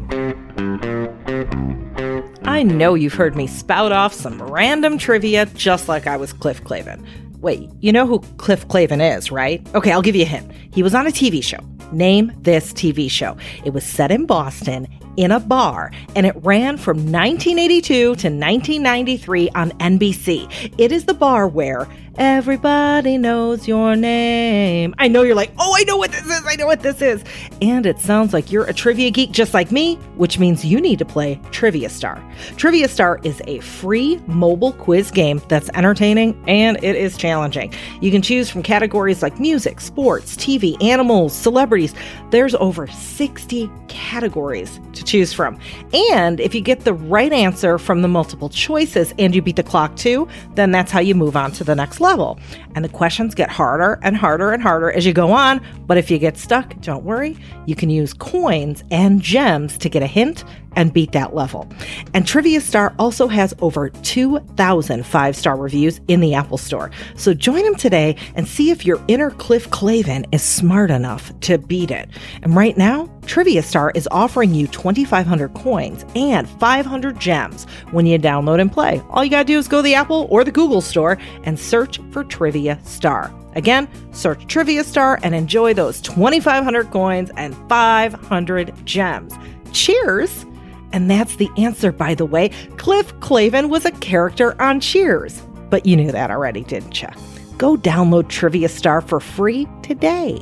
I know you've heard me spout off some random trivia just like I was Cliff Clavin. Wait, you know who Cliff Clavin is, right? Okay, I'll give you a hint. He was on a TV show. Name this TV show. It was set in Boston in a bar, and it ran from 1982 to 1993 on NBC. It is the bar where everybody knows your name. I know you're like, oh, I know what this is. I know what this is. And it sounds like you're a trivia geek just like me, which means you need to play Trivia Star. Trivia Star is a free mobile quiz game that's entertaining and it is challenging. You can choose from categories like music, sports, TV, animals, celebrities. There's over 60 categories to choose from. And if you get the right answer from the multiple choices and you beat the clock too, then that's how you move on to the next level. And the questions get harder and harder and harder as you go on. But if you get stuck, don't worry. You can use coins and gems to get a hint and beat that level. And Trivia Star also has over 2,000 five-star reviews in the Apple Store. So join them today and see if your inner Cliff Clavin is smart enough to beat it. And right now, Trivia Star is offering you 2,500 coins and 500 gems when you download and play. All you gotta do is go to the Apple or the Google Store and search for Trivia Star. Again, search Trivia Star and enjoy those 2,500 coins and 500 gems. Cheers! And that's the answer, by the way. Cliff Clavin was a character on Cheers. But you knew that already, didn't you? Go download Trivia Star for free today.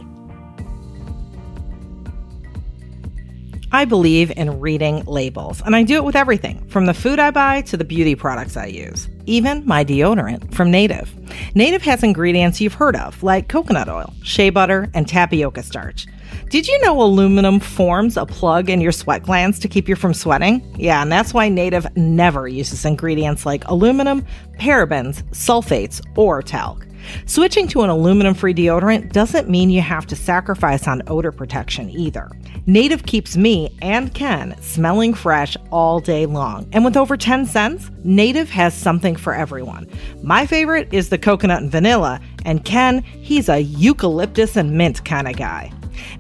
I believe in reading labels, and I do it with everything, from the food I buy to the beauty products I use, even my deodorant from Native. Native has ingredients you've heard of, like coconut oil, shea butter, and tapioca starch. Did you know aluminum forms a plug in your sweat glands to keep you from sweating? Yeah, and that's why Native never uses ingredients like aluminum, parabens, sulfates, or talc. Switching to an aluminum-free deodorant doesn't mean you have to sacrifice on odor protection either. Native keeps me and Ken smelling fresh all day long. And with over 10 scents, Native has something for everyone. My favorite is the coconut and vanilla, and Ken, he's a eucalyptus and mint kind of guy.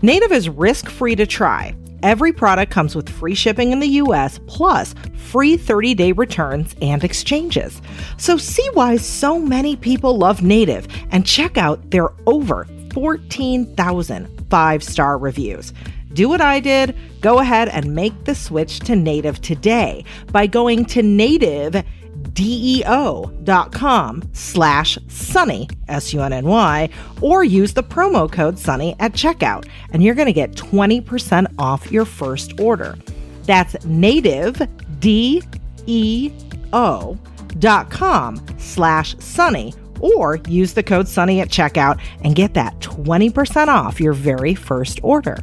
Native is risk-free to try. Every product comes with free shipping in the U.S., plus free 30-day returns and exchanges. So see why so many people love Native and check out their over 14,000 five-star reviews. Do what I did. Go ahead and make the switch to Native today by going to nativedeo.com/sunny, SUNNY, or use the promo code sunny at checkout, and you're going to get 20% off your first order. That's nativedeo.com/sunny, or use the code sunny at checkout and get that 20% off your very first order.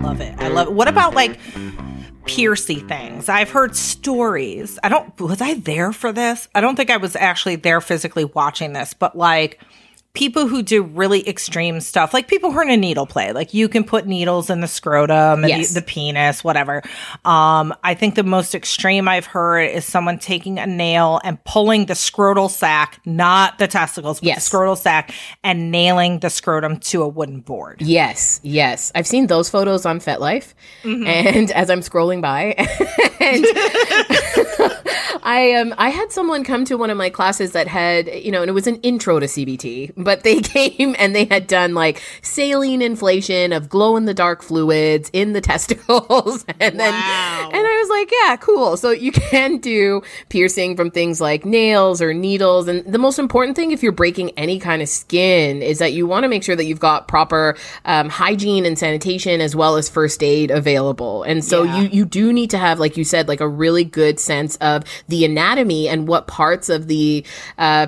Love it. I love it. What about like piercy things? I've heard stories. Was I there for this? I don't think I was actually there physically watching this, but like people who do really extreme stuff, like people who are in a needle play, like you can put needles in the scrotum and the penis, whatever. I think the most extreme I've heard is someone taking a nail and pulling the scrotal sac, not the testicles, but the scrotal sac, and nailing the scrotum to a wooden board. Yes, yes. I've seen those photos on FetLife. Mm-hmm. And as I'm scrolling by, and I had someone come to one of my classes that had, you know, and it was an intro to CBT, but they came and they had done like saline inflation of glow-in-the-dark fluids in the testicles. And then, and I was like, yeah, cool. So you can do piercing from things like nails or needles. And the most important thing if you're breaking any kind of skin is that you want to make sure that you've got proper hygiene and sanitation as well as first aid available. And so you do need to have, like you said, like a really good sense of the anatomy and what parts of the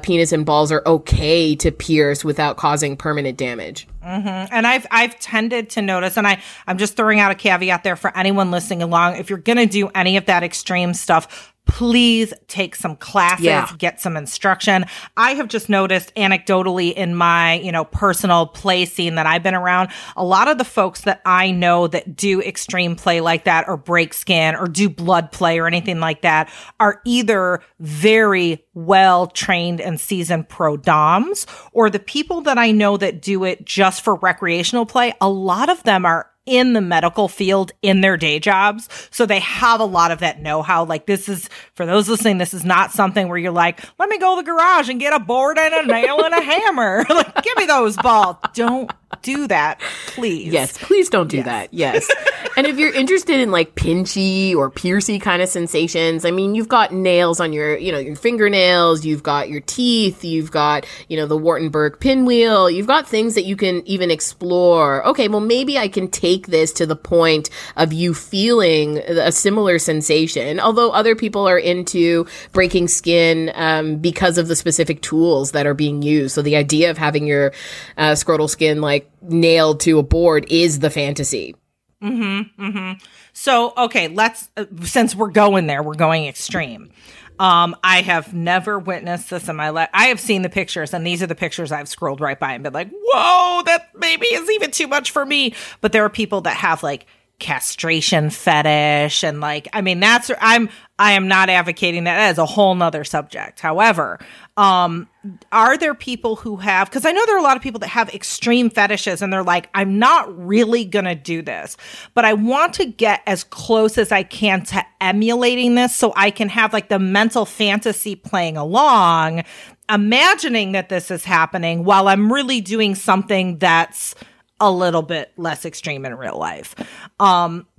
penis and balls are okay to pierce without causing permanent damage. Mm-hmm. And I've tended to notice, and I'm just throwing out a caveat there for anyone listening along. If you're going to do any of that extreme stuff, please take some classes, get some instruction. I have just noticed anecdotally in my, you know, personal play scene that I've been around, a lot of the folks that I know that do extreme play like that or break skin or do blood play or anything like that are either very well trained and seasoned pro doms, or the people that I know that do it just for recreational play, a lot of them are in the medical field in their day jobs. So they have a lot of that know-how. Like, this is, for those listening, this is not something where you're like, let me go to the garage and get a board and a nail and a hammer. Like, give me those balls. Don't do that, please. Yes, please don't do that. Yes. And if you're interested in like pinchy or piercy kind of sensations, I mean, you've got nails on your, you know, your fingernails, you've got your teeth, you've got, you know, the Wartenberg pinwheel, you've got things that you can even explore. Okay, well, maybe I can take this to the point of you feeling a similar sensation, although other people are into breaking skin because of the specific tools that are being used. So the idea of having your scrotal skin like nailed to a board is the fantasy. Mm-hmm, mm-hmm. So, okay, let's, since we're going there, we're going extreme. I have never witnessed this in my life. I have seen the pictures, and these are the pictures I've scrolled right by and been like, whoa, that maybe is even too much for me. But there are people that have like castration fetish and like, I mean, that's, I am not advocating that. That is a whole nother subject. However, are there people who have, because I know there are a lot of people that have extreme fetishes and they're like, I'm not really going to do this, but I want to get as close as I can to emulating this so I can have like the mental fantasy playing along, imagining that this is happening while I'm really doing something that's a little bit less extreme in real life.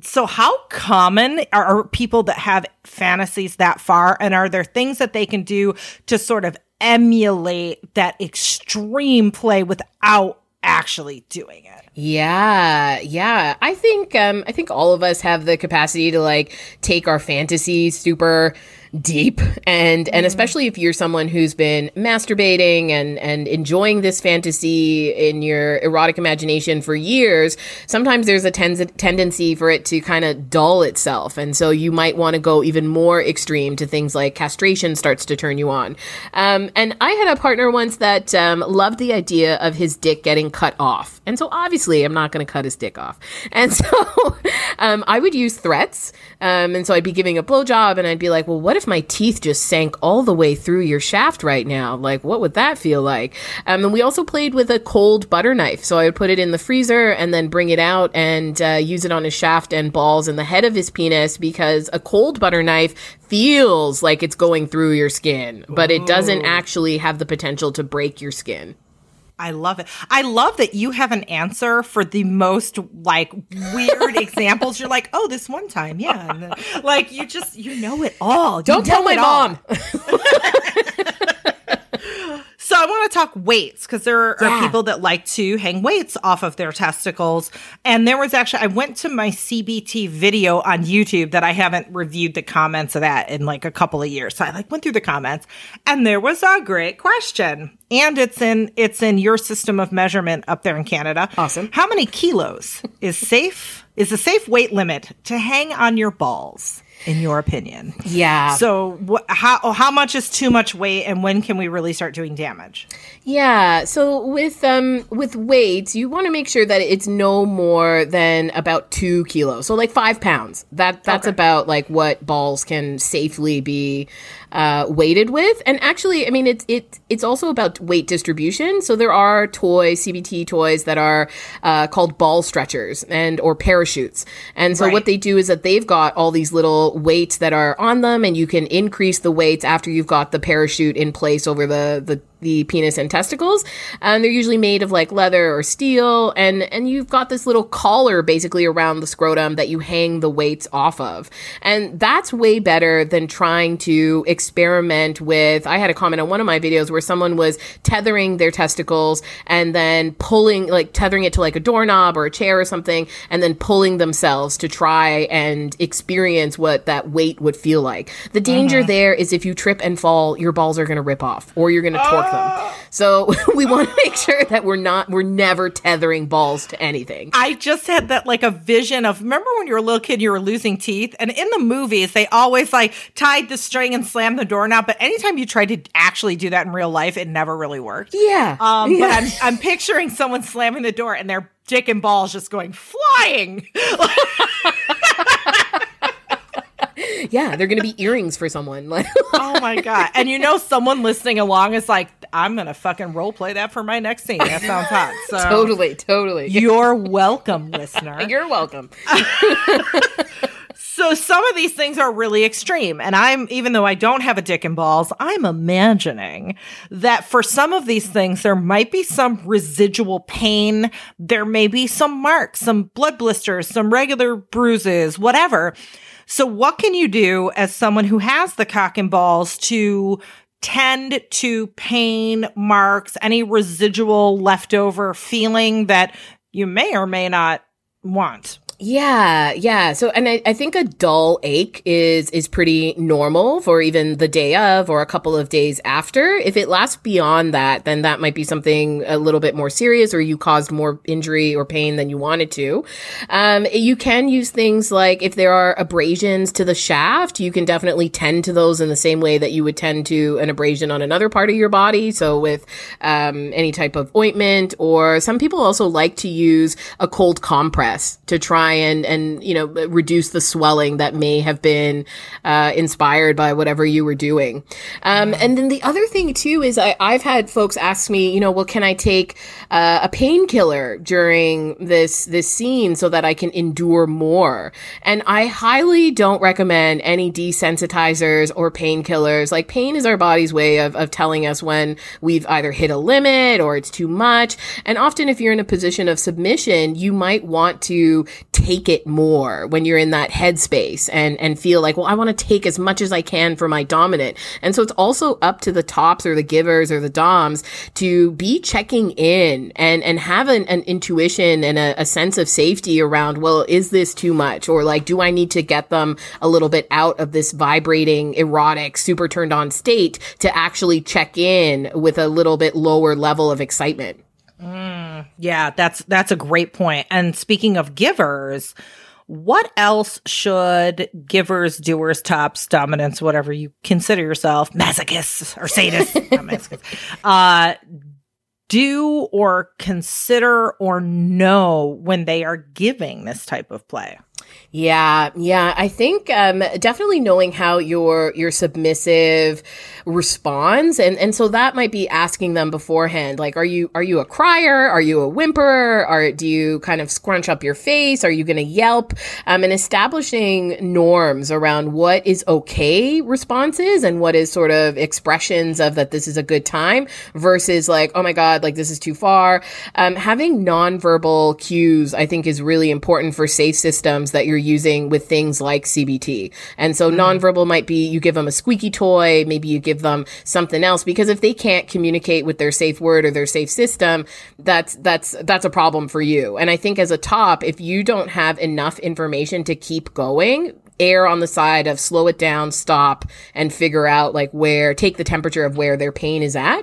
So how common are people that have fantasies that far? And are there things that they can do to sort of emulate that extreme play without actually doing it? Yeah. I think all of us have the capacity to like take our fantasies super deep, and especially if you're someone who's been masturbating and enjoying this fantasy in your erotic imagination for years, sometimes there's a tendency for it to kind of dull itself. And so you might want to go even more extreme to things like castration starts to turn you on. And I had a partner once that loved the idea of his dick getting cut off. And so obviously I'm not going to cut his dick off. And so I would use threats. And so I'd be giving a blowjob and I'd be like, well, what if my teeth just sank all the way through your shaft right now? Like, what would that feel like? And we also played with a cold butter knife. So I would put it in the freezer and then bring it out and use it on his shaft and balls and the head of his penis, because a cold butter knife feels like it's going through your skin, but it doesn't actually have the potential to break your skin. I love it. I love that you have an answer for the most like weird examples. You're like, oh, this one time. Yeah. And then, like, you just, you know it all. Don't tell my mom. So I want to talk weights, because there are people that like to hang weights off of their testicles. And there was actually, I went to my CBT video on YouTube that I haven't reviewed the comments of that in like a couple of years. So I like went through the comments and there was a great question. And it's in your system of measurement up there in Canada. Awesome. How many kilos is a safe weight limit to hang on your balls? in your opinion? Yeah. So how much is too much weight, and when can we really start doing damage? Yeah. So with weights, you want to make sure that it's no more than about 2 kilos. So like 5 pounds. That's okay. About like what balls can safely be weighted with. And actually, I mean, it's also about weight distribution. So there are CBT toys that are called ball stretchers or parachutes. And so what they do is that they've got all these little weights that are on them, and you can increase the weights after you've got the parachute in place over the penis and testicles. And they're usually made of like leather or steel. And you've got this little collar basically around the scrotum that you hang the weights off of. And that's way better than trying to experiment with. I had a comment on one of my videos where someone was tethering their testicles and then tethering it to like a doorknob or a chair or something, and then pulling themselves to try and experience what that weight would feel like. The danger there is if you trip and fall, your balls are going to rip off, or you're going to torque them. So we want to make sure that we're never tethering balls to anything. I just had that like a vision of, remember when you were a little kid, you were losing teeth, and in the movies they always like tied the string and slammed the doorknob, but anytime you tried to actually do that in real life, it never really worked. Yeah. But I'm picturing someone slamming the door and their dick and balls just going flying. Yeah, they're going to be earrings for someone. Oh, my God. And someone listening along is like, I'm going to fucking role play that for my next scene. That sounds hot. So totally. You're welcome, listener. You're welcome. So some of these things are really extreme. And even though I don't have a dick and balls, I'm imagining that for some of these things, there might be some residual pain. There may be some marks, some blood blisters, some regular bruises, whatever. So what can you do as someone who has the cock and balls to tend to pain marks, any residual leftover feeling that you may or may not want? Yeah. So, and I think a dull ache is pretty normal for even the day of or a couple of days after. If it lasts beyond that, then that might be something a little bit more serious, or you caused more injury or pain than you wanted to. You can use things like if there are abrasions to the shaft, you can definitely tend to those in the same way that you would tend to an abrasion on another part of your body. So with any type of ointment, or some people also like to use a cold compress to try and reduce the swelling that may have been inspired by whatever you were doing. And then the other thing too is I've had folks ask me, can I take a painkiller during this scene so that I can endure more? And I highly don't recommend any desensitizers or painkillers. Like, pain is our body's way of telling us when we've either hit a limit or it's too much. And often if you're in a position of submission, you might want to take it more when you're in that headspace and feel like, well, I want to take as much as I can for my dominant. And so it's also up to the tops or the givers or the doms to be checking in and have an intuition and a sense of safety around, well, is this too much? Or like, do I need to get them a little bit out of this vibrating, erotic, super turned on state to actually check in with a little bit lower level of excitement? Yeah, that's a great point. And speaking of givers, what else should givers, doers, tops, dominants, whatever you consider yourself, masochists or sadists, not masochists, do or consider or know when they are giving this type of play? Yeah. I think definitely knowing how your submissive responds, and so that might be asking them beforehand. Like, are you a crier? Are you a whimperer? Do you kind of scrunch up your face? Are you going to yelp? And establishing norms around what is okay responses and what is sort of expressions of that this is a good time versus like, oh my God, like this is too far. Having nonverbal cues, I think, is really important for safe systems that you're using with things like CBT. And so nonverbal might be you give them a squeaky toy, maybe you give them something else, because if they can't communicate with their safe word or their safe system, that's a problem for you. And I think as a top, if you don't have enough information to keep going, err on the side of slow it down, stop, and figure out like where, take the temperature of where their pain is at.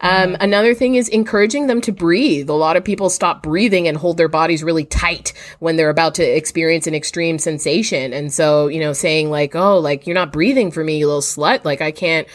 Another thing is encouraging them to breathe. A lot of people stop breathing and hold their bodies really tight when they're about to experience an extreme sensation. And so, you know, saying like, oh, like you're not breathing for me, you little slut. Like I can't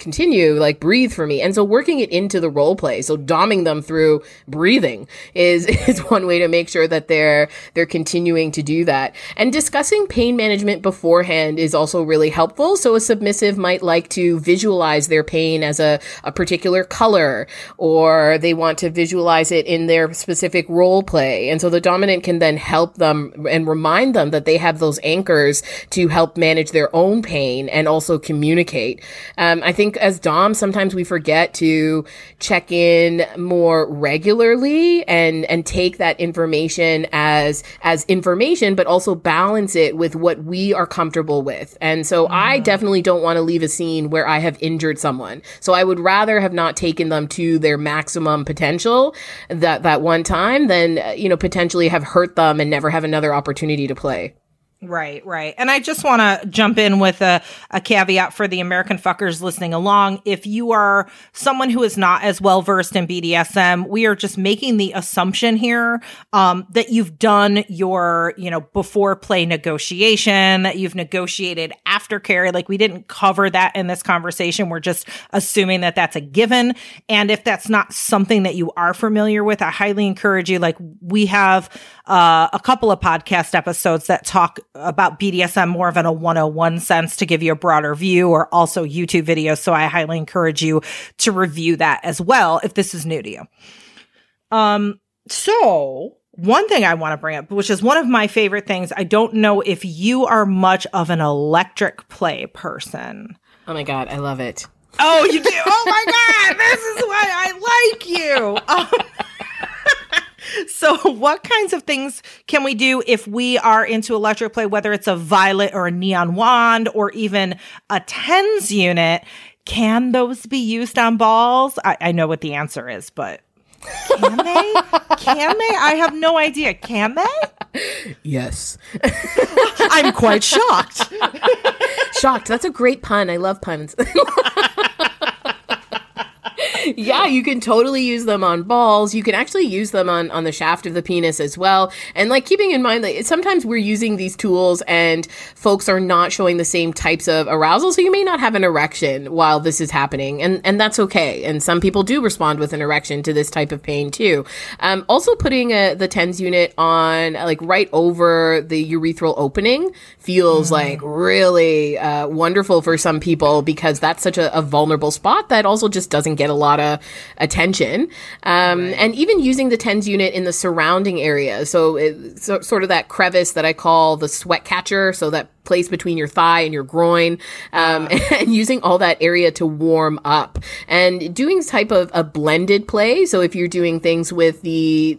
continue, like breathe for me. And so working it into the role play. So doming them through breathing is one way to make sure that they're continuing to do that. And discussing pain management beforehand is also really helpful. So a submissive might like to visualize their pain as a particular color, or they want to visualize it in their specific role play. And so the dominant can then help them and remind them that they have those anchors to help manage their own pain and also communicate. I think as Dom, sometimes we forget to check in more regularly and take that information as information, but also balance it with what we are comfortable with. And so I definitely don't want to leave a scene where I have injured someone. So I would rather have not taken them to their maximum potential that one time than, you know, potentially have hurt them and never have another opportunity to play. Right. And I just want to jump in with a caveat for the American fuckers listening along. If you are someone who is not as well-versed in BDSM, we are just making the assumption here that you've done your, you know, before play negotiation, that you've negotiated aftercare. Like, we didn't cover that in this conversation. We're just assuming that that's a given. And if that's not something that you are familiar with, I highly encourage you. Like, we have a couple of podcast episodes that talk about BDSM more of in a 101 sense to give you a broader view, or also YouTube videos. So I highly encourage you to review that as well if this is new to you. So one thing I want to bring up, which is one of my favorite things, I don't know if you are much of an electric play person. Oh my God, I love it. Oh, you do? Oh my God, this is why I like you. So what kinds of things can we do if we are into electric play, whether it's a violet or a neon wand or even a TENS unit? Can those be used on balls? I know what the answer is, but can they? Can they? I have no idea. Can they? Yes. I'm quite shocked. Shocked. That's a great pun. I love puns. Yeah, you can totally use them on balls. You can actually use them on the shaft of the penis as well. And like keeping in mind that sometimes we're using these tools and folks are not showing the same types of arousal. So you may not have an erection while this is happening. And that's okay. And some people do respond with an erection to this type of pain too. Also putting the TENS unit on like right over the urethral opening feels like really wonderful for some people, because that's such a vulnerable spot that also just doesn't get a lot of attention. And even using the TENS unit in the surrounding area. So sort of that crevice that I call the sweat catcher. So that place between your thigh and your groin, and using all that area to warm up and doing type of a blended play. So if you're doing things with the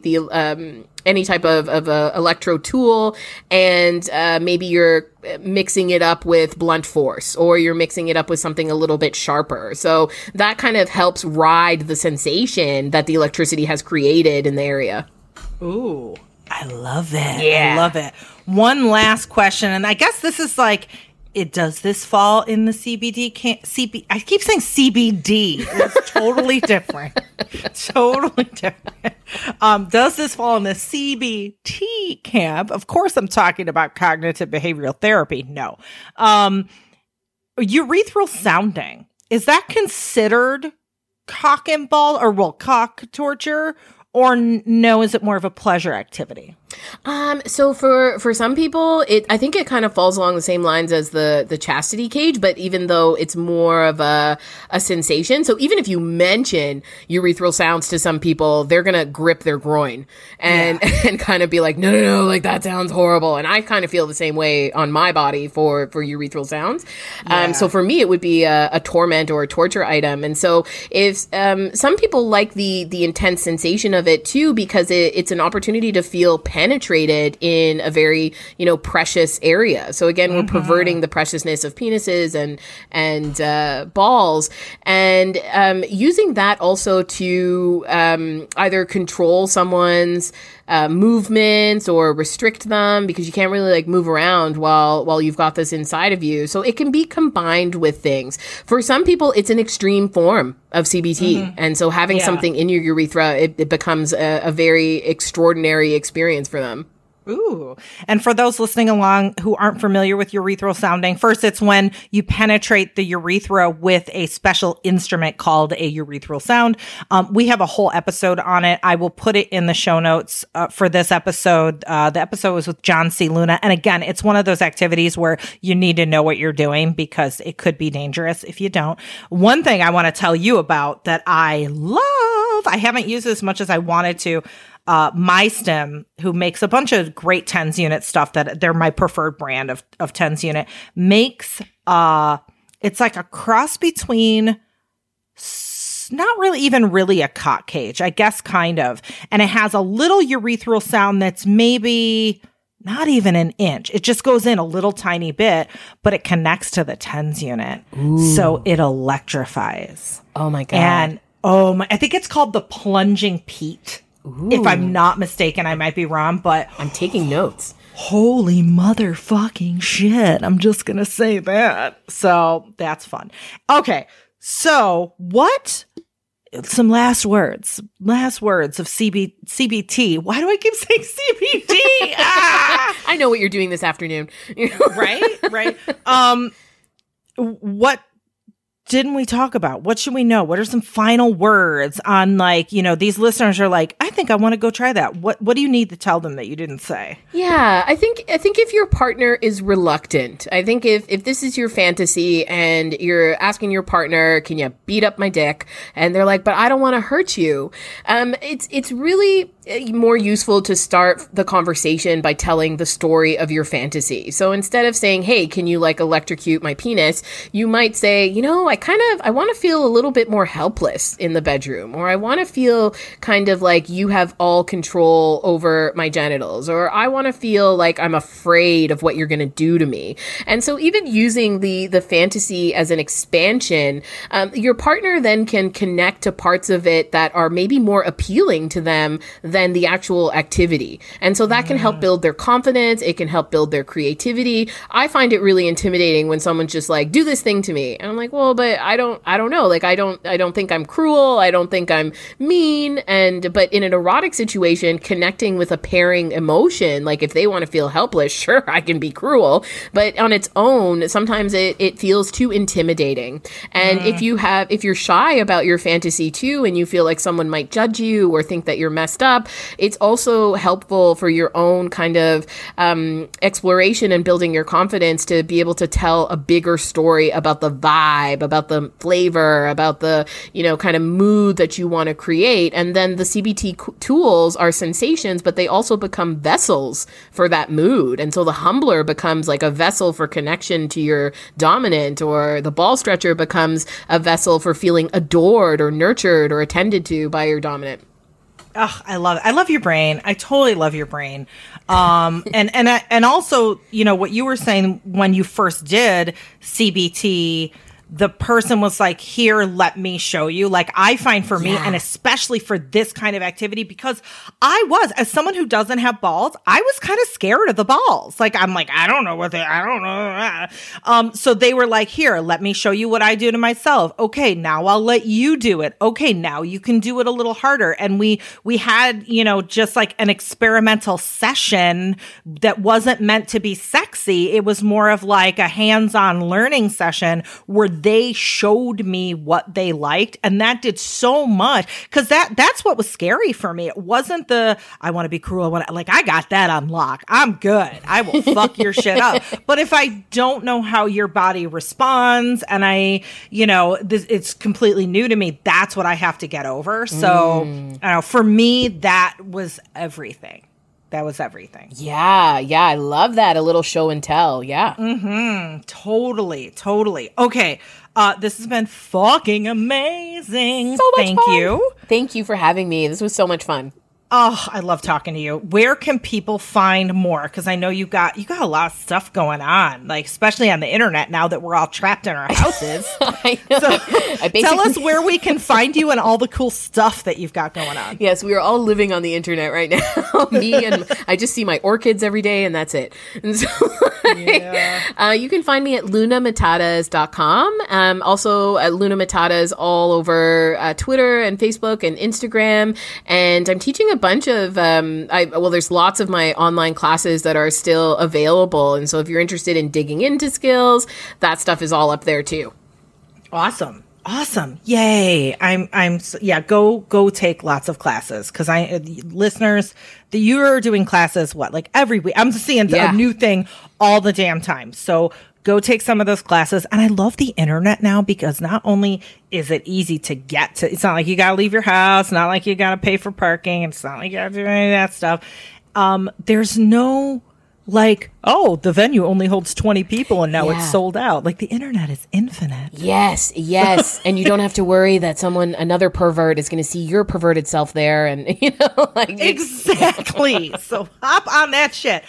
any type of electro tool, and maybe you're mixing it up with blunt force, or you're mixing it up with something a little bit sharper. So that kind of helps ride the sensation that the electricity has created in the area. Ooh, I love it. Yeah. I love it. One last question, and I guess this is like, does this fall in the CBD? I keep saying CBD. It's totally different. Totally different. Does this fall in the CBT camp? Of course I'm talking about cognitive behavioral therapy. No. Urethral sounding. Is that considered cock and ball, or cock torture? Or no, is it more of a pleasure activity? So for some people, I think it kind of falls along the same lines as the chastity cage, but even though it's more of a sensation. So even if you mention urethral sounds to some people, they're going to grip their groin and kind of be like, no, like that sounds horrible. And I kind of feel the same way on my body for urethral sounds. Yeah. So for me, it would be a torment or a torture item. And so if some people like the intense sensation of it too, because it's an opportunity to feel penetrated in a very, you know, precious area. So again, we're perverting the preciousness of penises and balls, and using that also to either control someone's movements or restrict them, because you can't really like move around while you've got this inside of you. So it can be combined with things. For some people, it's an extreme form of CBT. Mm-hmm. And so having something in your urethra, it becomes a very extraordinary experience for them. Ooh. And for those listening along who aren't familiar with urethral sounding, first, it's when you penetrate the urethra with a special instrument called a urethral sound. We have a whole episode on it. I will put it in the show notes for this episode. The episode was with John C. Luna. And again, it's one of those activities where you need to know what you're doing because it could be dangerous if you don't. One thing I want to tell you about that I love, I haven't used it as much as I wanted to. MyStim, who makes a bunch of great TENS unit stuff that they're my preferred brand of TENS unit, makes, it's like a cross between not really even really a cock cage, I guess, kind of. And it has a little urethral sound that's maybe not even an inch. It just goes in a little tiny bit, but it connects to the TENS unit. Ooh. So it electrifies. Oh my God. And I think it's called the plunging Pete. Ooh. If I'm not mistaken, I might be wrong, but I'm taking notes. Holy motherfucking shit. I'm just going to say that. So that's fun. Okay. So what? Some last words of CBT. Why do I keep saying CBT? I know what you're doing this afternoon. Right. What didn't we talk about? What should we know? What are some final words on, like, you know, these listeners are like, I think I want to go try that. What do you need to tell them that you didn't say? Yeah, I think if your partner is reluctant, I think if this is your fantasy and you're asking your partner, can you beat up my dick? And they're like, but I don't want to hurt you. It's really more useful to start the conversation by telling the story of your fantasy. So instead of saying, hey, can you like electrocute my penis? You might say, you know, I want to feel a little bit more helpless in the bedroom, or I want to feel kind of like you have all control over my genitals, or I want to feel like I'm afraid of what you're going to do to me. And so even using the fantasy as an expansion, your partner then can connect to parts of it that are maybe more appealing to them than the actual activity. And so that can help build their confidence. It can help build their creativity. I find it really intimidating when someone's just like, do this thing to me. And I'm like, well, but I don't know. Like, I don't think I'm cruel. I don't think I'm mean. But in an erotic situation, connecting with a pairing emotion, like if they want to feel helpless, sure, I can be cruel, but on its own, sometimes it feels too intimidating. And if you're shy about your fantasy too, and you feel like someone might judge you or think that you're messed up, it's also helpful for your own kind of exploration and building your confidence to be able to tell a bigger story about the vibe, about the flavor, about the, you know, kind of mood that you want to create. And then the CBT tools are sensations, but they also become vessels for that mood. And so the humbler becomes like a vessel for connection to your dominant, or the ball stretcher becomes a vessel for feeling adored or nurtured or attended to by your dominant. Oh, I love your brain. I totally love your brain. And also, you know, what you were saying when you first did CBT, the person was like, here, let me show you. Like, I find for me, and especially for this kind of activity, because I was, as someone who doesn't have balls, I was kind of scared of the balls. Like, I'm like, I don't know. So they were like, here, let me show you what I do to myself. Okay, now I'll let you do it. Okay, now you can do it a little harder. And we had, you know, just like an experimental session that wasn't meant to be sexy. It was more of like a hands-on learning session where they showed me what they liked, and that did so much, because that's what was scary for me. It wasn't the I want to be cruel. I got that on lock. I'm good. I will fuck your shit up. But if I don't know how your body responds, and I, you know, it's completely new to me, that's what I have to get over. So I know, for me, that was everything. That was everything. Yeah, I love that. A little show and tell, yeah. Mm-hmm. Totally. Okay, this has been fucking amazing. So much fun. Thank you. Thank you for having me. This was so much fun. Oh, I love talking to you. Where can people find more? Because I know you got a lot of stuff going on, like especially on the internet now that we're all trapped in our houses. I know. So tell us where we can find you and all the cool stuff that you've got going on. Yes, we are all living on the internet right now. Me and I just see my orchids every day, and that's it. And so, you can find me at lunamatatas.com. Also at Luna Matatas all over Twitter and Facebook and Instagram. And I'm teaching a bunch of there's lots of my online classes that are still available, and so if you're interested in digging into skills, that stuff is all up there too. Awesome Yay. Go take lots of classes, because I listeners that you're doing classes like every week. I'm seeing a new thing all the damn time, so go take some of those classes. And I love the internet now, because not only is it easy to get to, it's not like you got to leave your house, not like you got to pay for parking, it's not like you got to do any of that stuff. There's no like, oh, the venue only holds 20 people and now it's sold out. Like, the internet is infinite. Yes. And you don't have to worry that another pervert is going to see your perverted self there. And, exactly. So hop on that shit.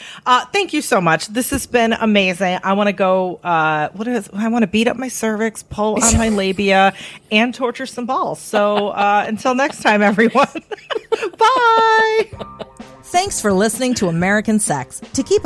Thank you so much. This has been amazing. I want to go, I want to beat up my cervix, pull on my labia, and torture some balls. So until next time, everyone. Bye. Thanks for listening to American Sex. To keep